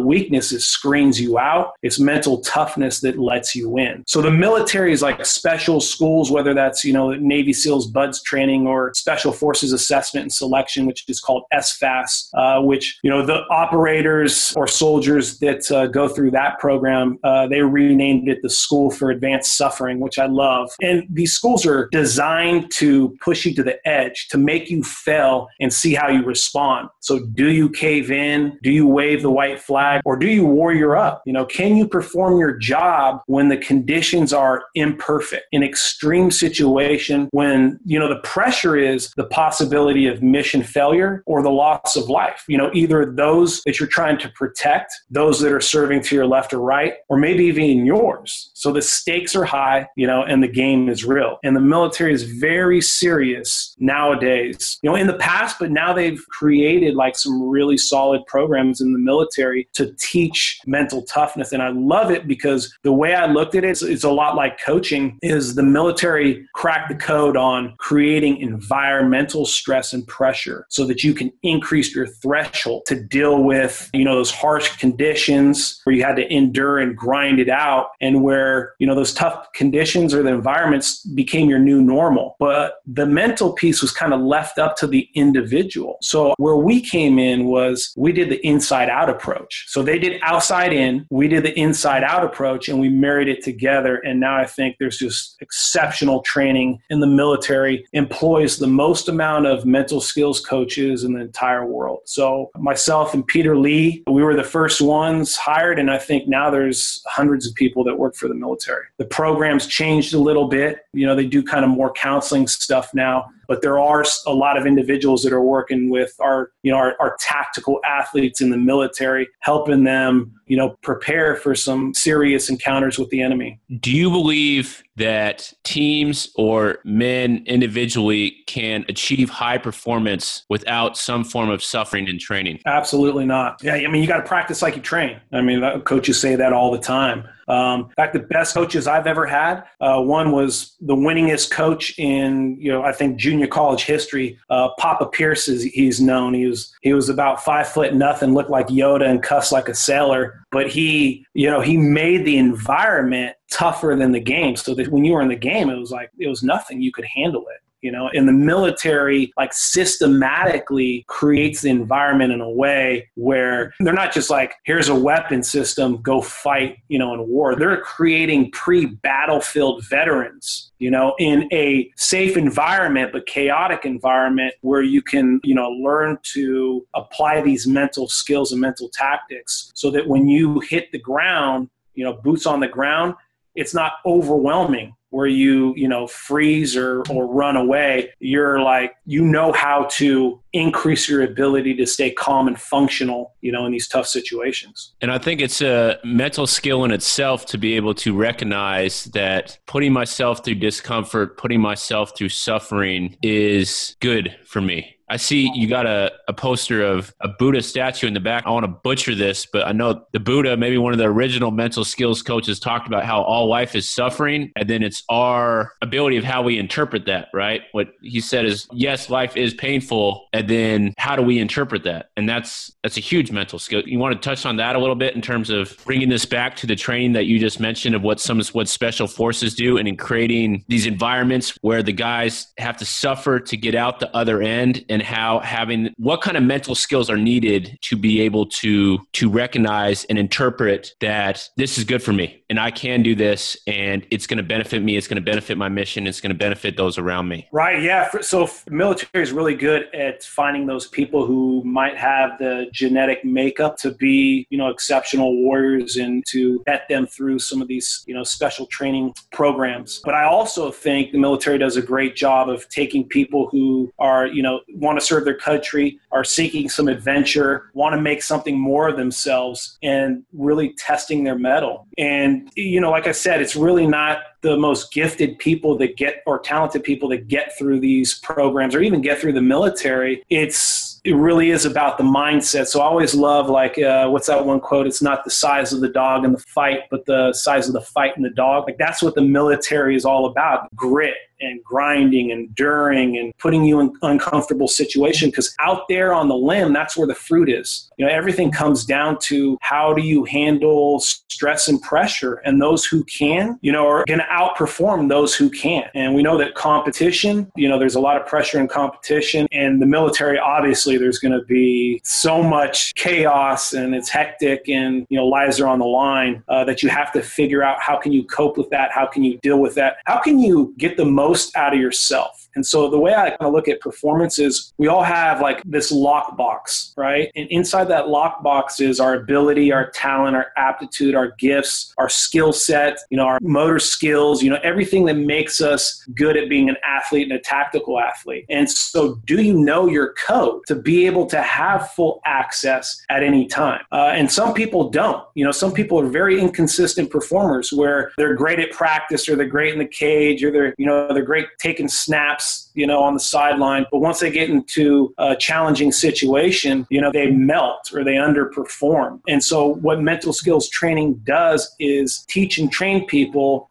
weaknesses screens you out. It's mental toughness that lets you in. So the military is like special schools, whether that's, Navy SEALs BUDS training or Special Forces Assessment and Selection, which is called SFAS, which, the operators or soldiers that go through that program, they renamed it the School for Advanced Suffering, which I love. And these schools are designed to push you to the edge, to make you fail and see how you respond. So do you cave in? Do you wave the white flag? Or do you warrior up? Can you perform your job when the conditions are imperfect, in extreme situation, when, the pressure is the possibility of mission failure or the loss of life, either those that you're trying to protect, those that are serving to your left or right, or maybe even in yours. So the stakes are high, and the game is real. And the military is very serious nowadays, in the past, but now they've created like some really solid programs in the military to teach mental toughness. And I love it because the way I looked at it, it's a lot like coaching, is the military cracked the code on creating environmental stress and pressure so that you can increase your threshold to deal with, those harsh conditions where you had to endure and grind it out, and where, those tough conditions or the environments became your new normal. But the mental piece was kind of left up to the individual. So where we came in was we did the inside out approach. So they did outside in, we did the inside out approach, and we married it together. And now I think there's just exceptional training in the military, employs the most amount of mental skills coaches in the entire world. So myself and Peter Lee, we were the first ones hired. And I think now there's hundreds of people that work for the military. The program's changed a little bit. You know, they do kind of more counseling stuff now. But there are a lot of individuals that are working with our tactical athletes in the military, helping them, prepare for some serious encounters with the enemy. Do you believe that teams or men individually can achieve high performance without some form of suffering and training? Absolutely not. Yeah, I mean, you got to practice like you train. I mean, coaches say that all the time. In fact, the best coaches I've ever had, one was the winningest coach in, I think junior college history. Papa Pierce, he's known. He was about 5'0", looked like Yoda and cussed like a sailor. But he made the environment tougher than the game, so that when you were in the game, it was nothing. You could handle it. And the military systematically creates the environment in a way where they're not just like, here's a weapon system, go fight, in a war. They're creating pre-battlefield veterans, in a safe environment, but chaotic environment where you can, learn to apply these mental skills and mental tactics so that when you hit the ground, boots on the ground, it's not overwhelming where you, freeze or run away. You're like, how to increase your ability to stay calm and functional, in these tough situations. And I think it's a mental skill in itself to be able to recognize that putting myself through discomfort, putting myself through suffering is good for me. I see you got a poster of a Buddha statue in the back. I want to butcher this, but I know the Buddha, maybe one of the original mental skills coaches, talked about how all life is suffering, and then it's our ability of how we interpret that, right? What he said is, yes, life is painful, and then how do we interpret that? And that's a huge mental skill. You want to touch on that a little bit in terms of bringing this back to the training that you just mentioned of what special forces do, and in creating these environments where the guys have to suffer to get out the other end, and what kind of mental skills are needed to be able to recognize and interpret that this is good for me and I can do this and it's going to benefit me. It's going to benefit my mission. It's going to benefit those around me. Right. Yeah. So the military is really good at finding those people who might have the genetic makeup to be, exceptional warriors and to get them through some of these, special training programs. But I also think the military does a great job of taking people who are, want to serve their country, are seeking some adventure, want to make something more of themselves, and really testing their mettle. And, like I said, it's really not the most gifted people that talented people that get through these programs or even get through the military. It really is about the mindset. So I always love what's that one quote? It's not the size of the dog in the fight, but the size of the fight in the dog. Like, that's what the military is all about. Grit and grinding and enduring and putting you in uncomfortable situation. Because out there on the limb, that's where the fruit is. Everything comes down to how do you handle stress and pressure, and those who can, are going to outperform those who can't. And we know that competition, there's a lot of pressure in competition, and the military, obviously there's going to be so much chaos and it's hectic and, lives are on the line, that you have to figure out how can you cope with that? How can you deal with that? How can you get the most out of yourself? And so the way I kind of look at performance is we all have this lockbox, right? And inside that lockbox is our ability, our talent, our aptitude, our gifts, our skill set, our motor skills, everything that makes us good at being an athlete and a tactical athlete. And so do you know your code to be able to have full access at any time? And some people don't. Some people are very inconsistent performers where they're great at practice or they're great in the cage or they're great taking snaps, on the sideline. But once they get into a challenging situation, they melt or they underperform. And so what mental skills training does is teach and train people,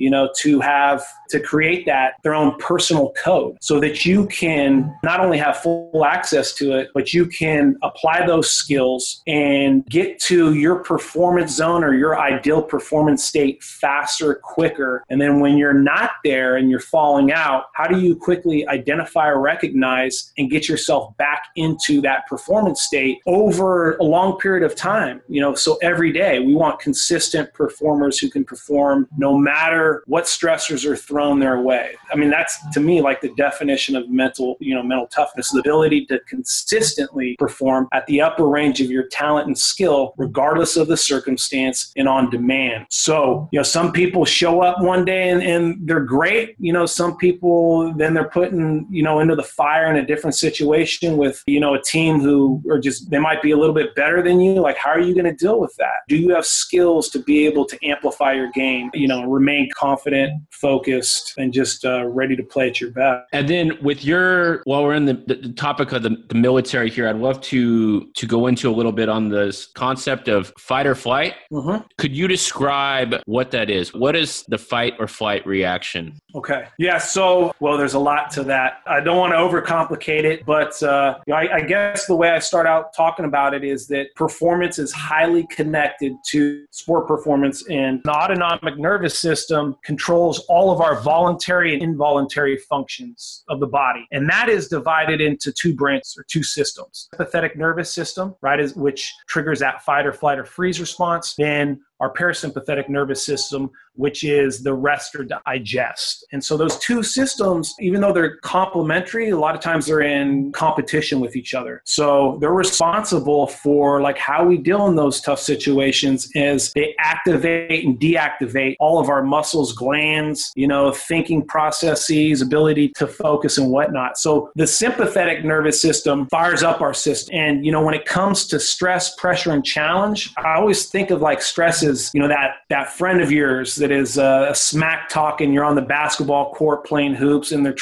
to create their own personal code so that you can not only have full access to it, but you can apply those skills and get to your performance zone or your ideal performance state faster, quicker. And then when you're not there and you're falling out, how do you quickly identify identify, recognize, and get yourself back into that performance state over a long period of time. You know, so every day we want consistent performers who can perform no matter what stressors are thrown their way. I mean, that's to me like the definition of mental, you know, mental toughness, the ability to consistently perform at the upper range of your talent and skill, regardless of the circumstance and on demand. So, you know, some people show up one day and they're great. You know, some people, then they're put in, you know, into the fire in a different situation with, you know, a team who are just, they might be a little bit better than you. Like, how are you going to deal with that? Do you have skills to be able to amplify your game, you know, remain confident, focused, and just ready to play at your best? And then with your, while we're in the topic of the military here, I'd love to go into a little bit on this concept of fight or flight. Mm-hmm. Could you describe what that is? What is the fight or flight reaction? Okay. Yeah. So, well, there's a lot to that. I don't want to overcomplicate it, but you know, I guess the way I start out talking about it is that performance is highly connected to sport performance, and the autonomic nervous system controls all of our voluntary and involuntary functions of the body. And that is divided into two branches or two systems. Sympathetic nervous system, right, is which triggers that fight or flight or freeze response. Then our parasympathetic nervous system, which is the rest or digest. And so those two systems, even though they're complementary, a lot of times they're in competition with each other. So they're responsible for like how we deal in those tough situations as they activate and deactivate all of our muscles, glands, you know, thinking processes, ability to focus and whatnot. So the sympathetic nervous system fires up our system. And, you know, when it comes to stress, pressure, and challenge, I always think of like stress is, you know, that friend of yours that is a smack talk and you're on the basketball court playing hoops and they're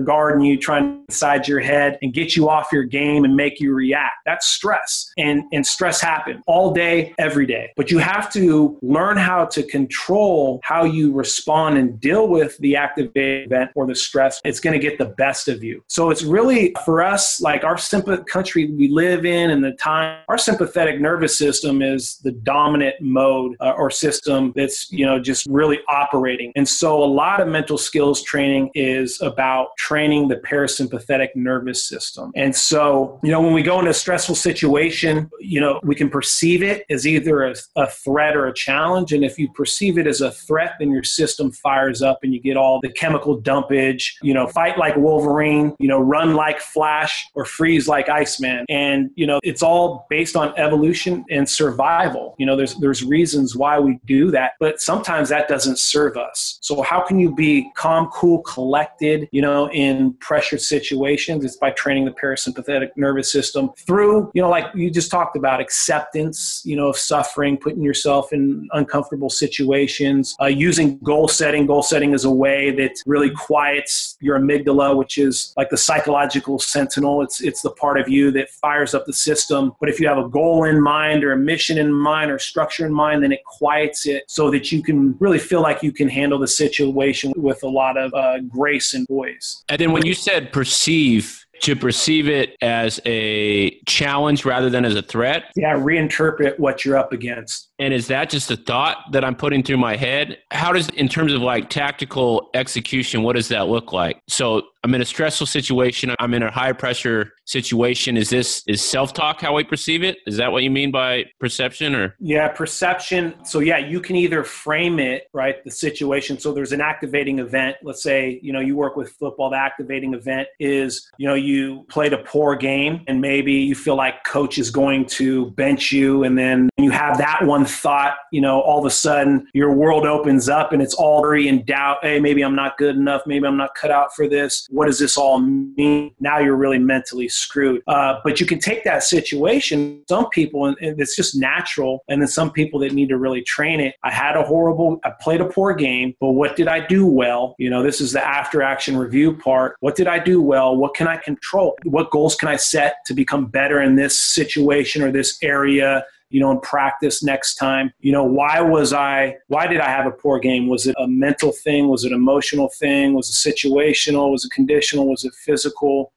guarding you, trying to inside your head and get you off your game and make you react. That's stress. And stress happens all day, every day. But you have to learn how to control how you respond and deal with the activated event or the stress. It's going to get the best of you. So it's really for us, like our country we live in and the time, our sympathetic nervous system is the dominant mode or system that's, you know, just really operating. And so a lot of mental skills training is about training the parasympathetic nervous system. And so, you know, when we go into a stressful situation, you know, we can perceive it as either a threat or a challenge. And if you perceive it as a threat, then your system fires up and you get all the chemical dumpage, you know, fight like Wolverine, you know, run like Flash, or freeze like Iceman. And, you know, it's all based on evolution and survival. You know, there's reasons why we do that, but sometimes that doesn't serve us. So how can you be calm, cool, collected, you know, in pressure situations? It's by training the parasympathetic nervous system through, you know, like you just talked about, acceptance, you know, of suffering, putting yourself in uncomfortable situations, using goal setting. Goal setting is a way that really quiets your amygdala, which is like the psychological sentinel. It's the part of you that fires up the system. But if you have a goal in mind or a mission in mind or structure in mind, then it quiets it so that you can really feel like you can handle the situation with a lot of grace and poise. And then when you said perceive, to perceive it as a challenge rather than as a threat? Yeah, reinterpret what you're up against. And is that just a thought that I'm putting through my head? How does, in terms of like tactical execution, what does that look like? So I'm in a stressful situation. I'm in a high pressure situation. Is self-talk how we perceive it? Is that what you mean by perception or? Yeah, perception. So yeah, you can either frame it, right? The situation. So there's an activating event. Let's say, you know, you work with football. The activating event is, you know, you played a poor game and maybe you feel like coach is going to bench you. And then you have that one thought, you know, all of a sudden your world opens up and it's all worry and doubt. Hey, maybe I'm not good enough. Maybe I'm not cut out for this. What does this all mean? Now you're really mentally screwed. But you can take that situation, some people, and it's just natural. And then some people that need to really train it. I played a poor game, but what did I do well? You know, this is the after action review part. What did I do well? What can I control? What goals can I set to become better in this situation or this area? and practice next time. Why did I have a poor game? Was it a mental thing? Was it an emotional thing? Was it situational? Was it conditional? Was it physical?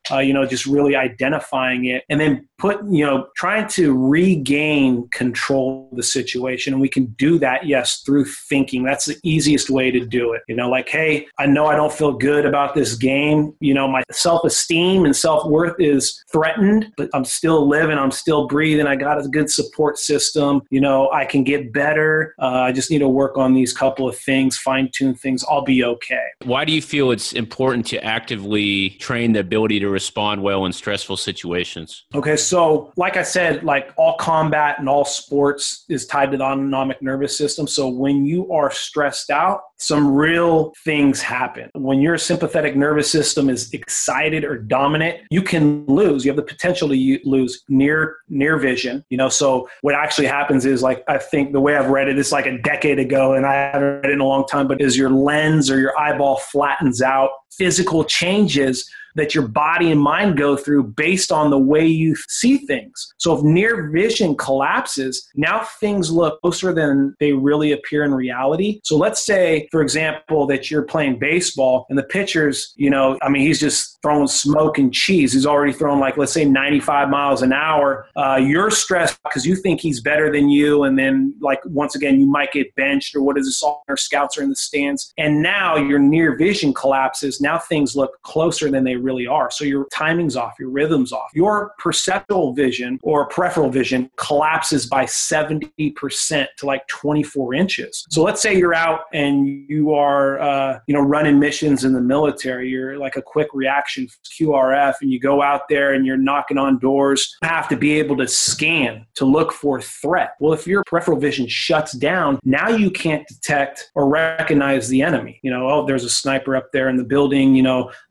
Just really identifying it and then trying to regain control of the situation. And we can do that, yes, through thinking. That's the easiest way to do it. Hey, I know I don't feel good about this game. My self-esteem and self-worth is threatened, but I'm still living. I'm still breathing. I got a good support system. I can get better. I just need to work on these couple of things, fine-tune things. I'll be okay. Why do you feel it's important to actively train the ability to respond well in stressful situations? Okay, so like I said, all combat and all sports is tied to the autonomic nervous system. So when you are stressed out, some real things happen. When your sympathetic nervous system is excited or dominant, you can lose. You have the potential to lose near vision. So what actually happens is, I think the way I've read it, it's like a decade ago, and I haven't read it in a long time, but is your lens or your eyeball flattens out, physical changes that your body and mind go through based on the way you see things. So if near vision collapses, now things look closer than they really appear in reality. So let's say, for example, that you're playing baseball and the pitcher's, he's just throwing smoke and cheese. He's already thrown let's say 95 miles an hour. You're stressed because you think he's better than you. And then once again, you might get benched or what is this? All our scouts are in the stands. And now your near vision collapses. Now things look closer than they really are. So your timing's off, your rhythm's off. Your perceptual vision or peripheral vision collapses by 70% to 24 inches. So let's say you're out and you are, running missions in the military. You're a quick reaction QRF and you go out there and you're knocking on doors. You have to be able to scan to look for threat. Well, if your peripheral vision shuts down, now you can't detect or recognize the enemy. There's a sniper up there in the building,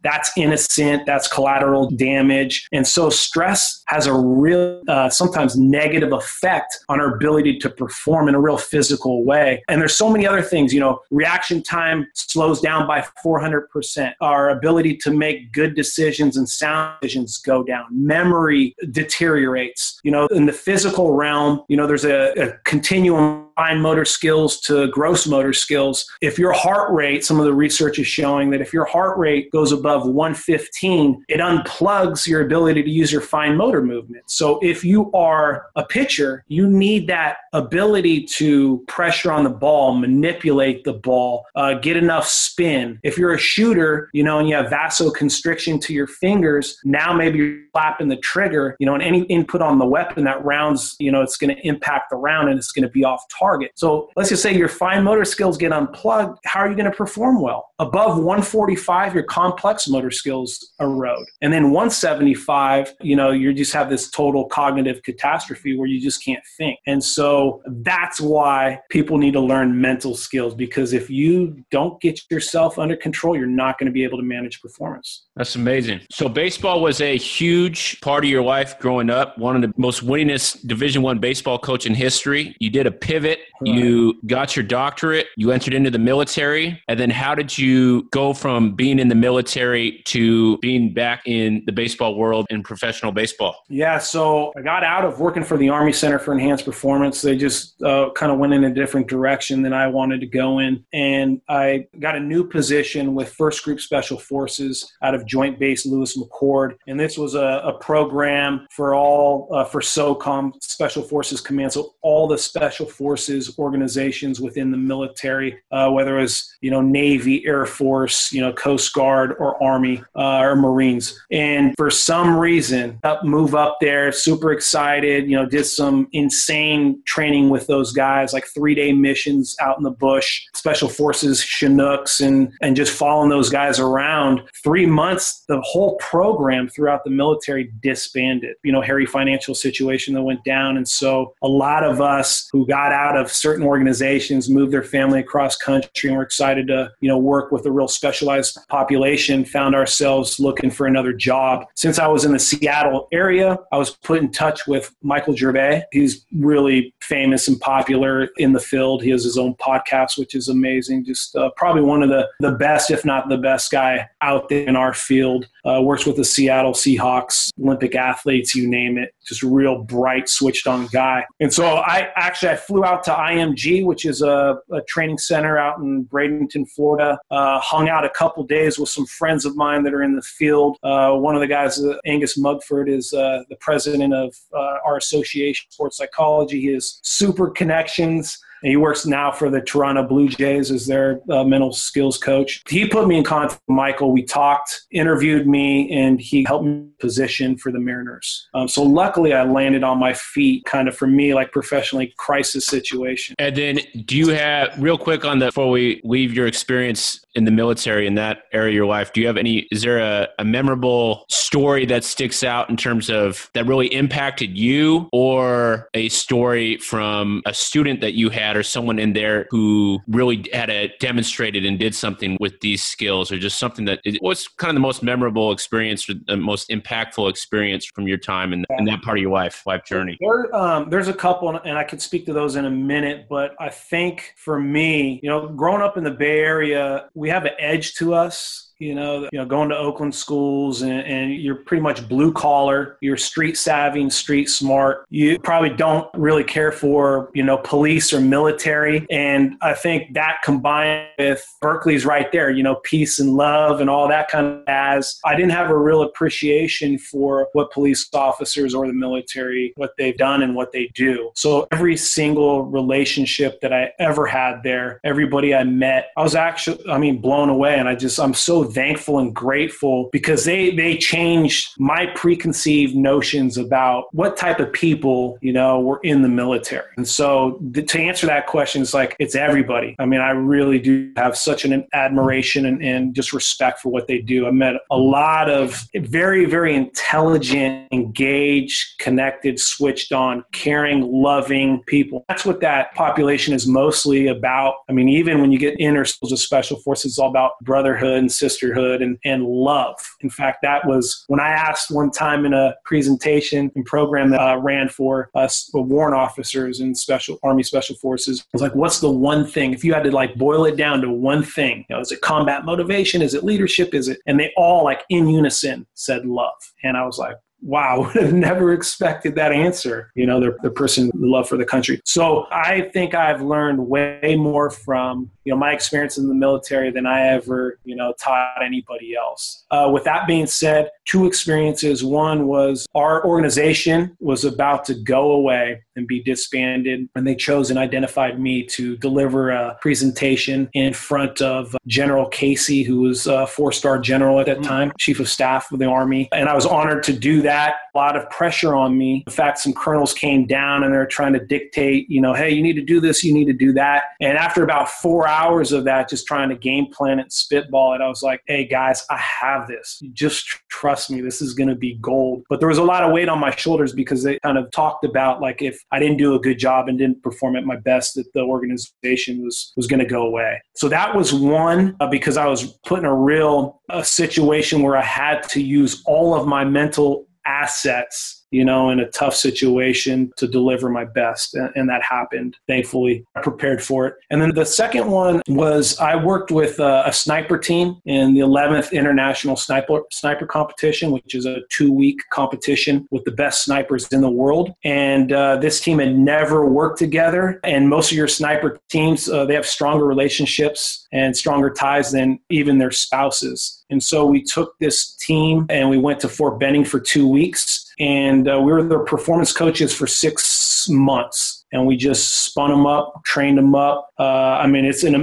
that's innocent. That's collateral damage. And so stress has a real, sometimes negative effect on our ability to perform in a real physical way. And there's so many other things, reaction time slows down by 400%. Our ability to make good decisions and sound decisions go down. Memory deteriorates. In the physical realm, there's a continuum fine motor skills to gross motor skills. If your heart rate, some of the research is showing that if your heart rate goes above 115, it unplugs your ability to use your fine motor movement. So if you are a pitcher, you need that ability to pressure on the ball, manipulate the ball, get enough spin. If you're a shooter, and you have vasoconstriction to your fingers, now maybe you're slapping the trigger, and any input on the weapon that rounds, it's going to impact the round and it's going to be off target. So let's just say your fine motor skills get unplugged. How are you going to perform well? Above 145, your complex motor skills erode. And then 175, you just have this total cognitive catastrophe where you just can't think. And so that's why people need to learn mental skills, because if you don't get yourself under control, you're not going to be able to manage performance. That's amazing. So baseball was a huge part of your life growing up, one of the most winningest Division I baseball coach in history. You did a pivot, you got your doctorate, you entered into the military, and then how did you go from being in the military to being back in the baseball world in professional baseball? Yeah, so I got out of working for the Army Center for Enhanced Performance. They just kind of went in a different direction than I wanted to go in, and I got a new position with First Group Special Forces out of Joint Base Lewis-McChord, and this was a program for all for SOCOM, Special Forces Command, so all the Special Forces organizations within the military, whether it was Navy, Air Force, Coast Guard, or Army or Marines. And for some reason, move up there, super excited. Did some insane training with those guys, 3-day missions out in the bush, Special Forces Chinooks, and just following those guys around. 3 months, the whole program throughout the military disbanded. Hairy financial situation that went down, and so a lot of us who got out out of certain organizations, move their family across country, and we're excited to, work with a real specialized population, found ourselves looking for another job. Since I was in the Seattle area, I was put in touch with Michael Gervais. He's really famous and popular in the field. He has his own podcast, which is amazing. Just probably one of the best, if not the best guy out there in our field. Works with the Seattle Seahawks, Olympic athletes, you name it. Just a real bright, switched on guy. And so I flew out to IMG, which is a training center out in Bradenton, Florida, hung out a couple days with some friends of mine that are in the field. One of the guys, Angus Mugford, is the president of our association, Sports Psychology. He has super connections. And he works now for the Toronto Blue Jays as their mental skills coach. He put me in contact with Michael. We talked, interviewed me, and he helped me position for the Mariners. So luckily, I landed on my feet, kind of for me, like professionally, crisis situation. And then do you have, real quick on that, before we leave your experience in the military in that area of your life, do you have any, is there a memorable story that sticks out in terms of that really impacted you, or a story from a student that you had or someone in there who really had demonstrated and did something with these skills, or just something that what's kind of the most memorable experience or the most impactful experience from your time in that part of your life journey? There's a couple, and I could speak to those in a minute, but I think for me, growing up in the Bay Area, we have an edge to us. Going to Oakland schools and you're pretty much blue collar, you're street savvy and street smart. You probably don't really care for, police or military. And I think that combined with Berkeley's right there, peace and love and all that kind of jazz. I didn't have a real appreciation for what police officers or the military, what they've done and what they do. So every single relationship that I ever had there, everybody I met, I was actually, blown away. And I'm so thankful and grateful because they changed my preconceived notions about what type of people, were in the military. And so to answer that question, it's like, it's everybody. I really do have such an admiration and just respect for what they do. I met a lot of very, very intelligent, engaged, connected, switched on, caring, loving people. That's what that population is mostly about. Even when you get inner schools of special forces, it's all about brotherhood and sisterhood and love. In fact, that was when I asked one time in a presentation and program that ran for us, warrant officers and Army Special Forces. I was like, what's the one thing, if you had to boil it down to one thing, is it combat motivation? Is it leadership? Is it? And they all in unison said love. And I was like, wow, would have never expected that answer. The person, the love for the country. So I think I've learned way more from, my experience in the military than I ever, taught anybody else. With that being said, two experiences. One was our organization was about to go away and be disbanded, and they chose and identified me to deliver a presentation in front of General Casey, who was a four-star general at that time, Chief of Staff of the Army. And I was honored to do that. A lot of pressure on me. In fact, some colonels came down and they're trying to dictate, hey, you need to do this, you need to do that. And after about 4 hours of that, just trying to game plan and spitball it, I was like, hey guys, I have this. Just trust me, this is going to be gold. But there was a lot of weight on my shoulders because they kind of talked about if I didn't do a good job and didn't perform at my best, that the organization was going to go away. So that was one, because I was put in a real situation where I had to use all of my mental assets, in a tough situation to deliver my best. And that happened. Thankfully, I prepared for it. And then the second one was I worked with a sniper team in the 11th International Sniper Competition, which is a 2-week competition with the best snipers in the world. And this team had never worked together. And most of your sniper teams, they have stronger relationships and stronger ties than even their spouses. And so we took this team and we went to Fort Benning for 2 weeks. And we were their performance coaches for 6 months. And we just spun them up, trained them up. It's an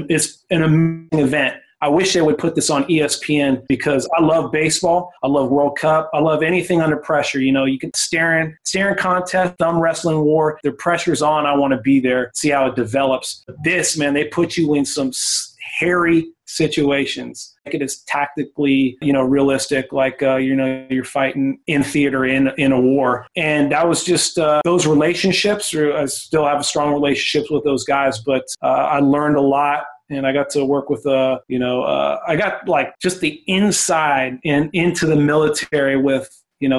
amazing event. I wish they would put this on ESPN because I love baseball. I love World Cup. I love anything under pressure. You can staring contest, thumb wrestling war. The pressure's on. I want to be there. See how it develops. This, man, they put you in some hairy situations. Make it as tactically, realistic, like, you're fighting in theater in a war. And that was just those relationships. I still have a strong relationship with those guys, but I learned a lot. And I got to work with, I got like just the inside and into the military with,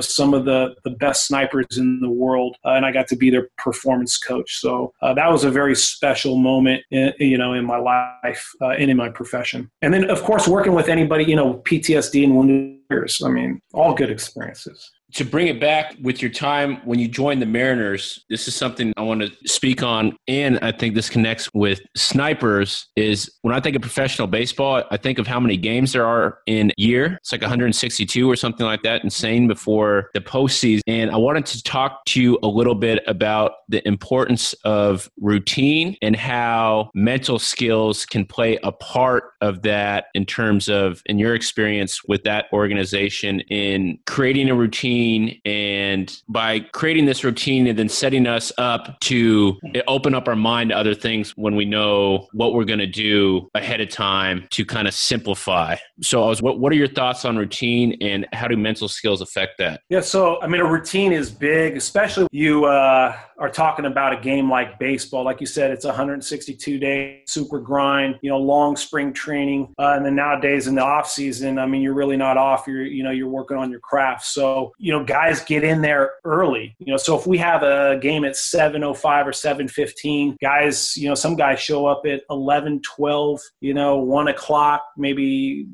some of the best snipers in the world. And I got to be their performance coach. So that was a very special moment, in my life and in my profession. And then, of course, working with anybody, PTSD and wounded warriors. I mean, all good experiences. To bring it back with your time when you joined the Mariners, this is something I want to speak on, and I think this connects with snipers, is when I think of professional baseball, I think of how many games there are in a year. It's like 162 or something like that, insane, before the postseason. And I wanted to talk to you a little bit about the importance of routine and how mental skills can play a part of that in terms of, in your experience with that organization, in creating a routine. And by creating this routine and then setting us up to open up our mind to other things when we know what we're going to do ahead of time to kind of simplify. So what are your thoughts on routine and how do mental skills affect that? Yeah. So, a routine is big, especially you are talking about a game like baseball. Like you said, it's 162-day super grind, long spring training. And then nowadays in the off season, you're really not off. You're working on your craft. So, guys get in there early, so if we have a game at 7:05 or 7:15, guys, some guys show up at 11, 12, 1 o'clock, maybe,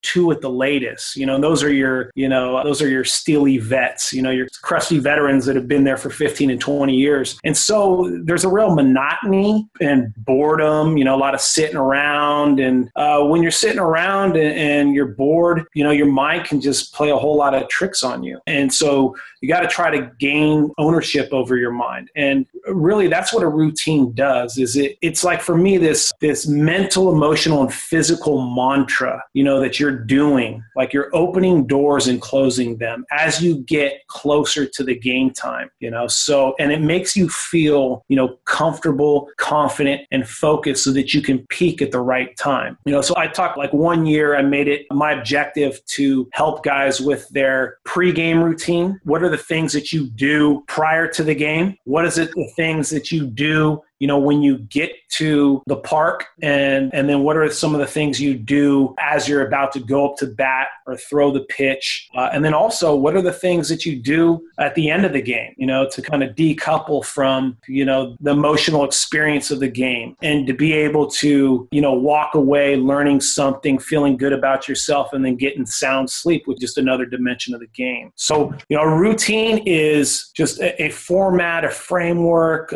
2 at the latest, and those are your steely vets, your crusty veterans that have been there for 15 and 20 years. And so there's a real monotony and boredom, a lot of sitting around. And when you're sitting around and you're bored, your mind can just play a whole lot of tricks on you. And so you got to try to gain ownership over your mind. And really, that's what a routine does, is it's like, for me, this mental, emotional, and physical mantra, that you're doing, like you're opening doors and closing them as you get closer to the game time, so, and it makes you feel, comfortable, confident, and focused so that you can peak at the right time. So I talked, like, one year I made it my objective to help guys with their pre-game routine. What are the things that you do prior to the game? What is it the things that you do, when you get to the park? And then what are some of the things you do as you're about to go up to bat or throw the pitch? And then also, what are the things that you do at the end of the game, to kind of decouple from, the emotional experience of the game, and to be able to, walk away learning something, feeling good about yourself, and then getting sound sleep with just another dimension of the game. So, a routine is just a format, a framework,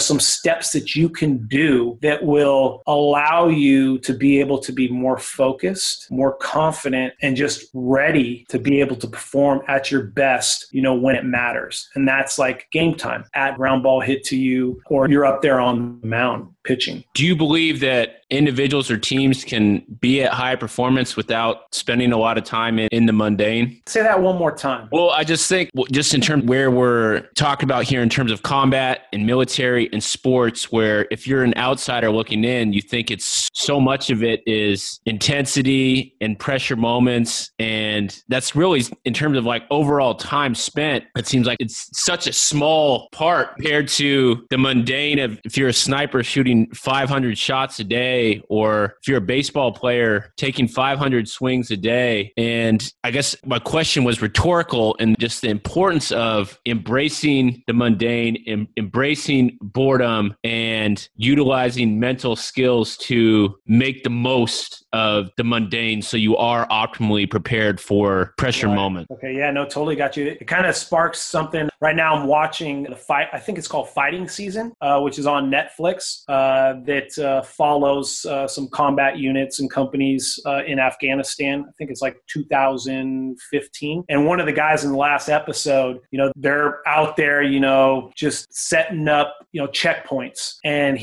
some steps that you can do that will allow you to be able to be more focused, more confident, and just ready to be able to perform at your best, when it matters. And that's like game time, at ground ball hit to you, or you're up there on the mound pitching. Do you believe that individuals or teams can be at high performance without spending a lot of time in the mundane? Say that one more time. Well, I just think, just in terms where we're talking about here in terms of combat and military and sports, where if you're an outsider looking in, you think it's so much of it is intensity and pressure moments. And that's really, in terms of like overall time spent, it seems like it's such a small part compared to the mundane of if you're a sniper shooting 500 shots a day, or if you're a baseball player taking 500 swings a day. And I guess my question was rhetorical, and just the importance of embracing the mundane, embracing boredom, and utilizing mental skills to make the most of the mundane so you are optimally prepared for pressure moments. Okay. Yeah, no, totally got you. It kind of sparks something. Right now I'm watching the fight. I think it's called Fighting Season, which is on Netflix, that follows some combat units and companies in Afghanistan. I think it's like 2015. And one of the guys in the last episode, they're out there, just setting up, checkpoints, and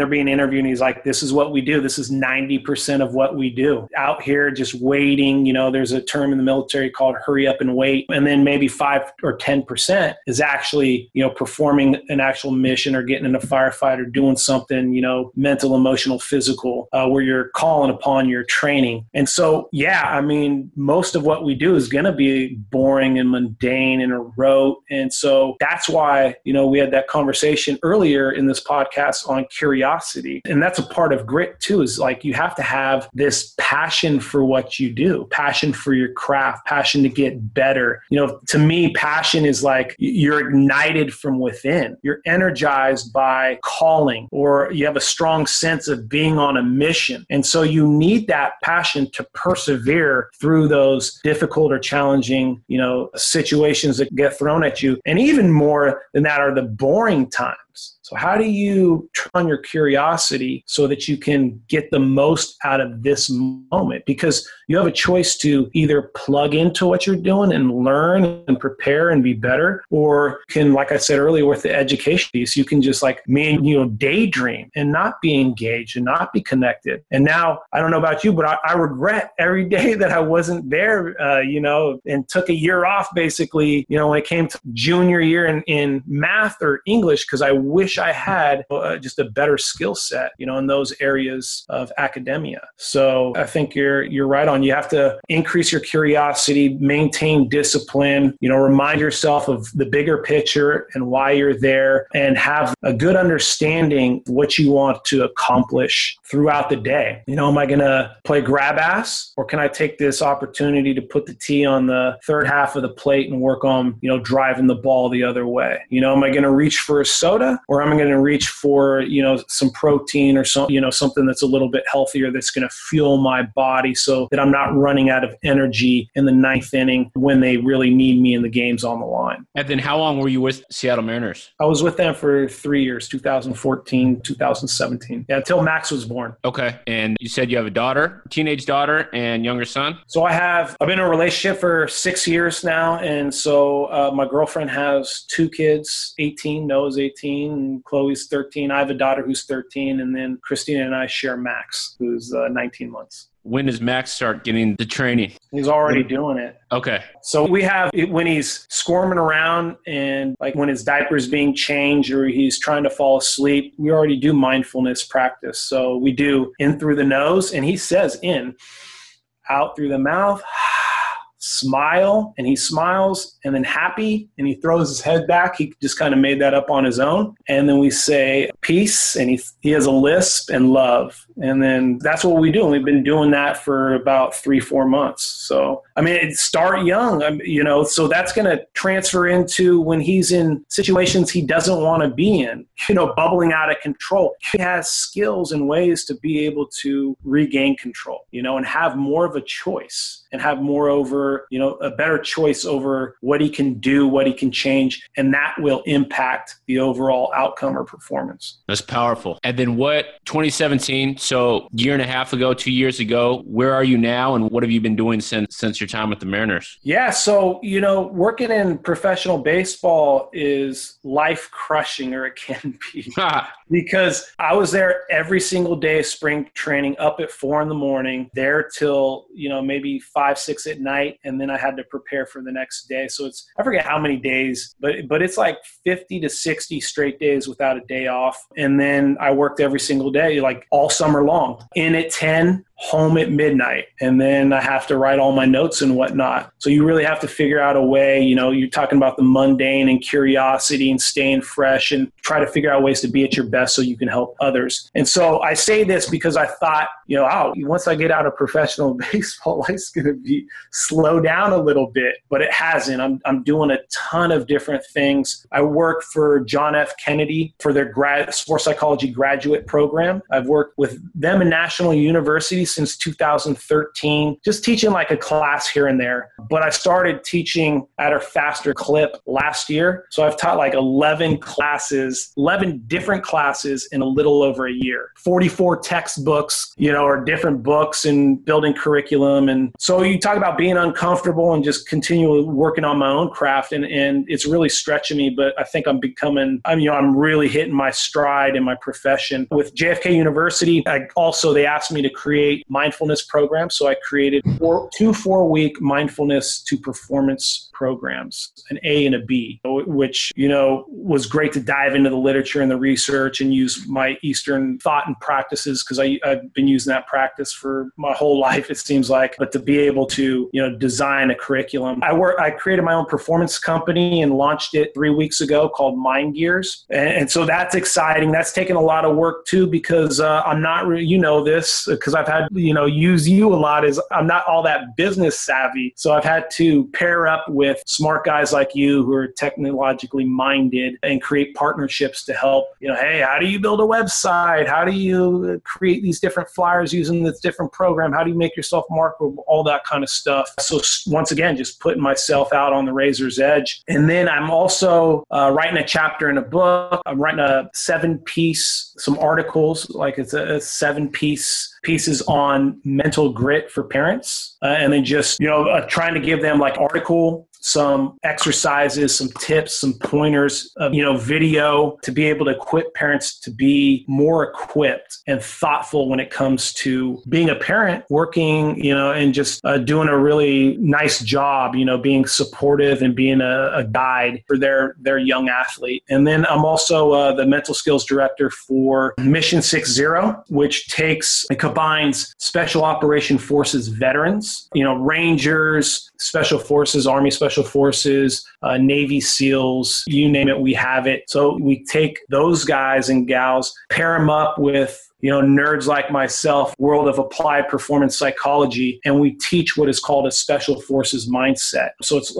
they're being interviewed, and he's like, this is what we do. This is 90% of what we do out here, just waiting. There's a term in the military called hurry up and wait. And then maybe 5 or 10% is actually, performing an actual mission or getting in a firefight or doing something, mental, emotional, physical, physical, where you're calling upon your training. And so, yeah, I mean, most of what we do is going to be boring and mundane and rote. And so that's why, you know, we had that conversation earlier in this podcast on curiosity. And that's a part of grit too, is like, you have to have this passion for what you do, passion for your craft, passion to get better. You know, to me, passion is like you're ignited from within. You're energized by calling, or you have a strong sense of being on a mission. And so you need that passion to persevere through those difficult or challenging, you know, situations that get thrown at you. And even more than that are the boring times. So how do you turn on your curiosity so that you can get the most out of this moment? Because you have a choice to either plug into what you're doing and learn and prepare and be better, or can, like I said earlier, with the education piece, you can just like me and, you know, daydream and not be engaged and not be connected. And now, I don't know about you, but I regret every day that I wasn't there, you know, and took a year off basically, you know, when it came to junior year in math or English, because I wish I had just a better skill set, you know, in those areas of academia. So I think you're right on. You have to increase your curiosity, maintain discipline, you know, remind yourself of the bigger picture and why you're there, and have a good understanding of what you want to accomplish throughout the day. You know, am I going to play grab ass, or can I take this opportunity to put the tee on the third half of the plate and work on, you know, driving the ball the other way? You know, am I going to reach for a soda, or I'm going to reach for, you know, some protein or some, you know, something that's a little bit healthier that's going to fuel my body so that I'm not running out of energy in the ninth inning when they really need me and the game's on the line. And then how long were you with Seattle Mariners? I was with them for 3 years, 2014, 2017, until Max was born. Okay. And you said you have a daughter, teenage daughter and younger son? So I've been in a relationship for 6 years now. And so my girlfriend has two kids, 18, Noah's 18, Chloe's 13. I have a daughter who's 13. And then Christina and I share Max, who's 19 months. When does Max start getting the training? He's already doing it. Okay. So we have it when he's squirming around and like when his diaper's being changed or he's trying to fall asleep, we already do mindfulness practice. So we do in through the nose, and he says in, out through the mouth, smile, and he smiles, and then happy, and he throws his head back. He just kind of made that up on his own. And then we say peace, and he has a lisp, and love. And then that's what we do. And we've been doing that for about 3-4 months. So, I mean, it start young, you know, so that's going to transfer into when he's in situations he doesn't want to be in, you know, bubbling out of control. He has skills and ways to be able to regain control, you know, and have more of a choice. And have more over, you know, a better choice over what he can do, what he can change, and that will impact the overall outcome or performance. That's powerful. And then what, 2017, so year and a half ago, 2 years ago, where are you now and what have you been doing since your time with the Mariners? Yeah, so, you know, working in professional baseball is life crushing, or it can be, because I was there every single day of spring training, up at 4 a.m, there till, you know, maybe 5-6 at night, and then I had to prepare for the next day. So it's, I forget how many days, but it's like 50 to 60 straight days without a day off. And then I worked every single day, like all summer long, in at 10, home at midnight. And then I have to write all my notes and whatnot. So you really have to figure out a way, you know, you're talking about the mundane and curiosity and staying fresh and try to figure out ways to be at your best so you can help others. And so I say this because I thought, you know, oh, once I get out of professional baseball, life's going to be slow down a little bit, but it hasn't. I'm doing a ton of different things. I work for John F. Kennedy for their sports psychology graduate program. I've worked with them in National University since 2013, just teaching like a class here and there. But I started teaching at a faster clip last year. So I've taught like 11 different classes in a little over a year, 44 textbooks, you know, or different books and building curriculum. And so you talk about being uncommon. comfortable and just continually working on my own craft. And it's really stretching me, but I think I'm really hitting my stride in my profession. With JFK University, they asked me to create mindfulness programs. So I created two 4-week mindfulness to performance programs, an A and a B, which, was great to dive into the literature and the research and use my Eastern thought and practices, because I've been using that practice for my whole life, it seems like. But to be able to, design a curriculum. I created my own performance company and launched it 3 weeks ago called Mind Gears. And so that's exciting. That's taken a lot of work too, because I'm not really, this, because I've had, use you a lot, is I'm not all that business savvy. So I've had to pair up with smart guys like you who are technologically minded and create partnerships to help, hey, how do you build a website? How do you create these different flyers using this different program? How do you make yourself marketable? All that kind of stuff. So once again, just putting myself out on the razor's edge. And then I'm also writing a chapter in a book. I'm writing a 7-piece, some articles, like it's a 7-piece pieces on mental grit for parents. And then just, trying to give them like article, some exercises, some tips, some pointers, video to be able to equip parents to be more equipped and thoughtful when it comes to being a parent, working, and just doing a really nice job, being supportive and being a guide for their young athlete. And then I'm also the mental skills director for Mission 6-0, which combines Special Operation Forces veterans, Rangers, Special Forces, Army Special Forces, Navy SEALs, you name it, we have it. So we take those guys and gals, pair them up with nerds like myself, world of applied performance psychology, and we teach what is called a special forces mindset. So it's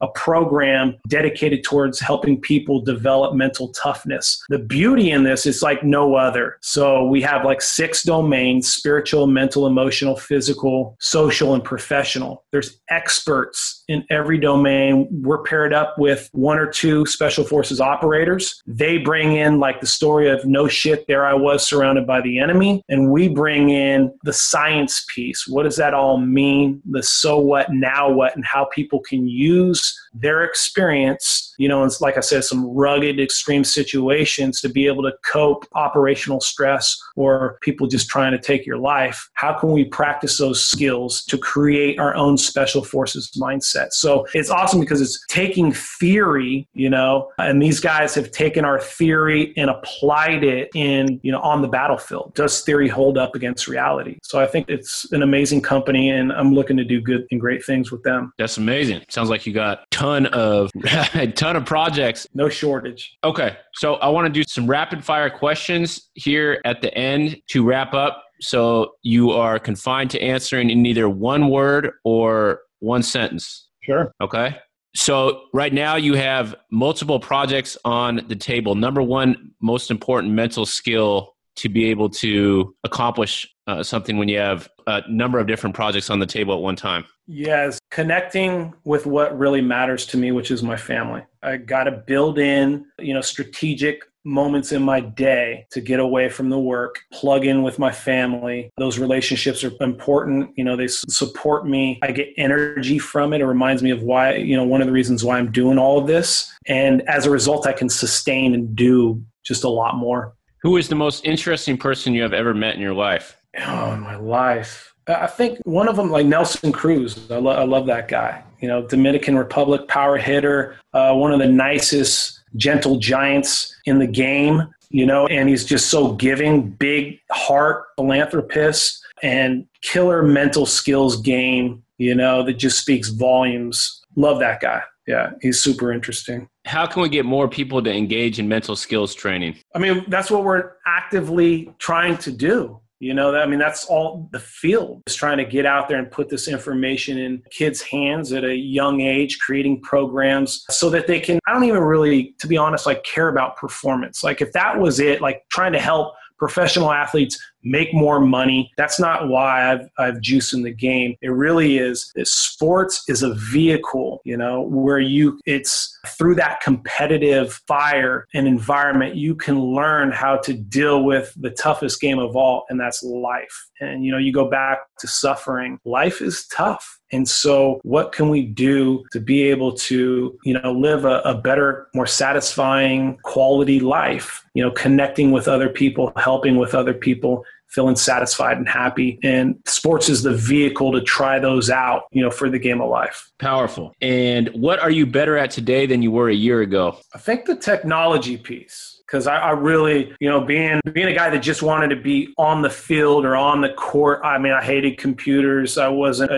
a program dedicated towards helping people develop mental toughness. The beauty in this is like no other. So we have 6 domains: spiritual, mental, emotional, physical, social, and professional. There's experts in every domain. We're paired up with 1 or 2 special forces operators. They bring in the story of no shit, there I was surrounded by the enemy. And we bring in the science piece. What does that all mean? The so what, now what, and how people can use their experience, it's like I said, some rugged, extreme situations to be able to cope operational stress or people just trying to take your life. How can we practice those skills to create our own special forces mindset? So it's awesome because it's taking theory, and these guys have taken our theory and applied it in, on the battlefield. Does theory hold up against reality? So I think it's an amazing company and I'm looking to do good and great things with them. That's amazing. Sounds like you got a ton of projects. No shortage. Okay. So I want to do some rapid fire questions here at the end to wrap up. So you are confined to answering in either one word or one sentence. Sure. Okay. So right now you have multiple projects on the table. Number one, most important mental skill to be able to accomplish something when you have a number of different projects on the table at one time? Yes, connecting with what really matters to me, which is my family. I got to build in, strategic moments in my day to get away from the work, plug in with my family. Those relationships are important. They support me. I get energy from it. It reminds me of why, one of the reasons why I'm doing all of this. And as a result, I can sustain and do just a lot more. Who is the most interesting person you have ever met in your life? Oh, in my life. I think one of them, Nelson Cruz. I love that guy. Dominican Republic power hitter, one of the nicest, gentle giants in the game, and he's just so giving, big heart, philanthropist, and killer mental skills game, that just speaks volumes. Love that guy. Yeah, he's super interesting. How can we get more people to engage in mental skills training? I mean, that's what we're actively trying to do. That's all the field is trying to get out there and put this information in kids' hands at a young age, creating programs so that they can, I don't even really, to be honest, care about performance. If that was it, trying to help professional athletes make more money. That's not why I've juice in the game. It really is. Sports is a vehicle, you know, where it's through that competitive fire and environment, you can learn how to deal with the toughest game of all, and that's life. And, you know, you go back to suffering. Life is tough. And so what can we do to be able to, you know, live a better, more satisfying quality life, you know, connecting with other people, helping with other people, feeling satisfied and happy. And sports is the vehicle to try those out, you know, for the game of life. Powerful. And what are you better at today than you were a year ago? I think the technology piece. Because I really, you know, being a guy that just wanted to be on the field or on the court, I mean, I hated computers. I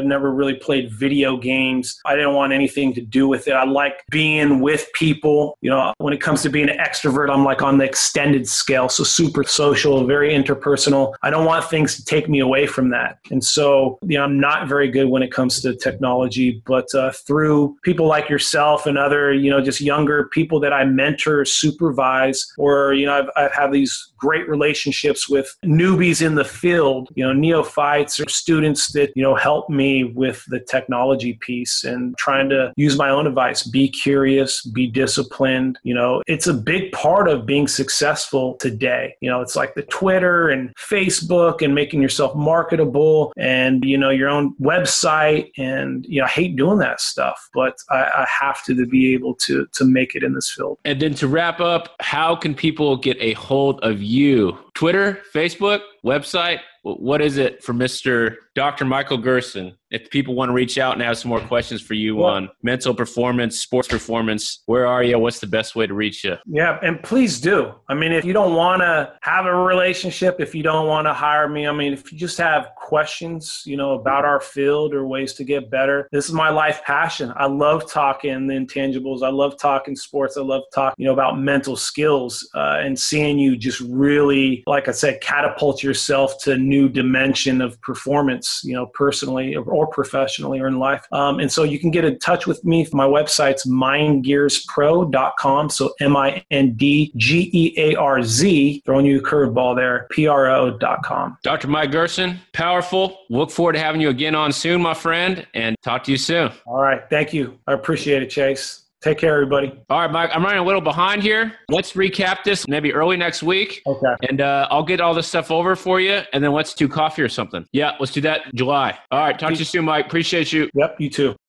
never really played video games. I didn't want anything to do with it. I like being with people. You know, when it comes to being an extrovert, I'm like on the extended scale. So super social, very interpersonal. I don't want things to take me away from that. And so, you know, I'm not very good when it comes to technology, but through people like yourself and other, you know, just younger people that I mentor, supervise, or, you know, I've had these great relationships with newbies in the field, you know, neophytes or students that, you know, help me with the technology piece and trying to use my own advice, be curious, be disciplined. You know, it's a big part of being successful today. You know, it's like the Twitter and Facebook and making yourself marketable and, you know, your own website. And, you know, I hate doing that stuff, but I have to be able to make it in this field. And then to wrap up, how can people get a hold of you? Twitter, Facebook, website? What is it for Mr. Dr. Michael Gerson? If people want to reach out and have some more questions for you on mental performance, sports performance, where are you? What's the best way to reach you? Yeah, and please do. I mean, if you don't want to have a relationship, if you don't want to hire me, I mean, if you just have questions, you know, about our field or ways to get better, this is my life passion. I love talking the intangibles. I love talking sports. I love talking, you know, about mental skills and seeing you just really, like I said, catapult yourself to a new dimension of performance, you know, personally or professionally or in life. And so you can get in touch with me. My website's mindgearspro.com. So MINDGEARZ, throwing you a curveball there, PRO.com. Dr. Mike Gerson, powerful. Look forward to having you again on soon, my friend, and talk to you soon. All right. Thank you. I appreciate it, Chase. Take care, everybody. All right, Mike, I'm running a little behind here. Let's recap this maybe early next week. Okay. And I'll get all this stuff over for you, and then let's do coffee or something. Yeah, let's do that in July. All right, talk to you soon, Mike. Appreciate you. Yep, you too.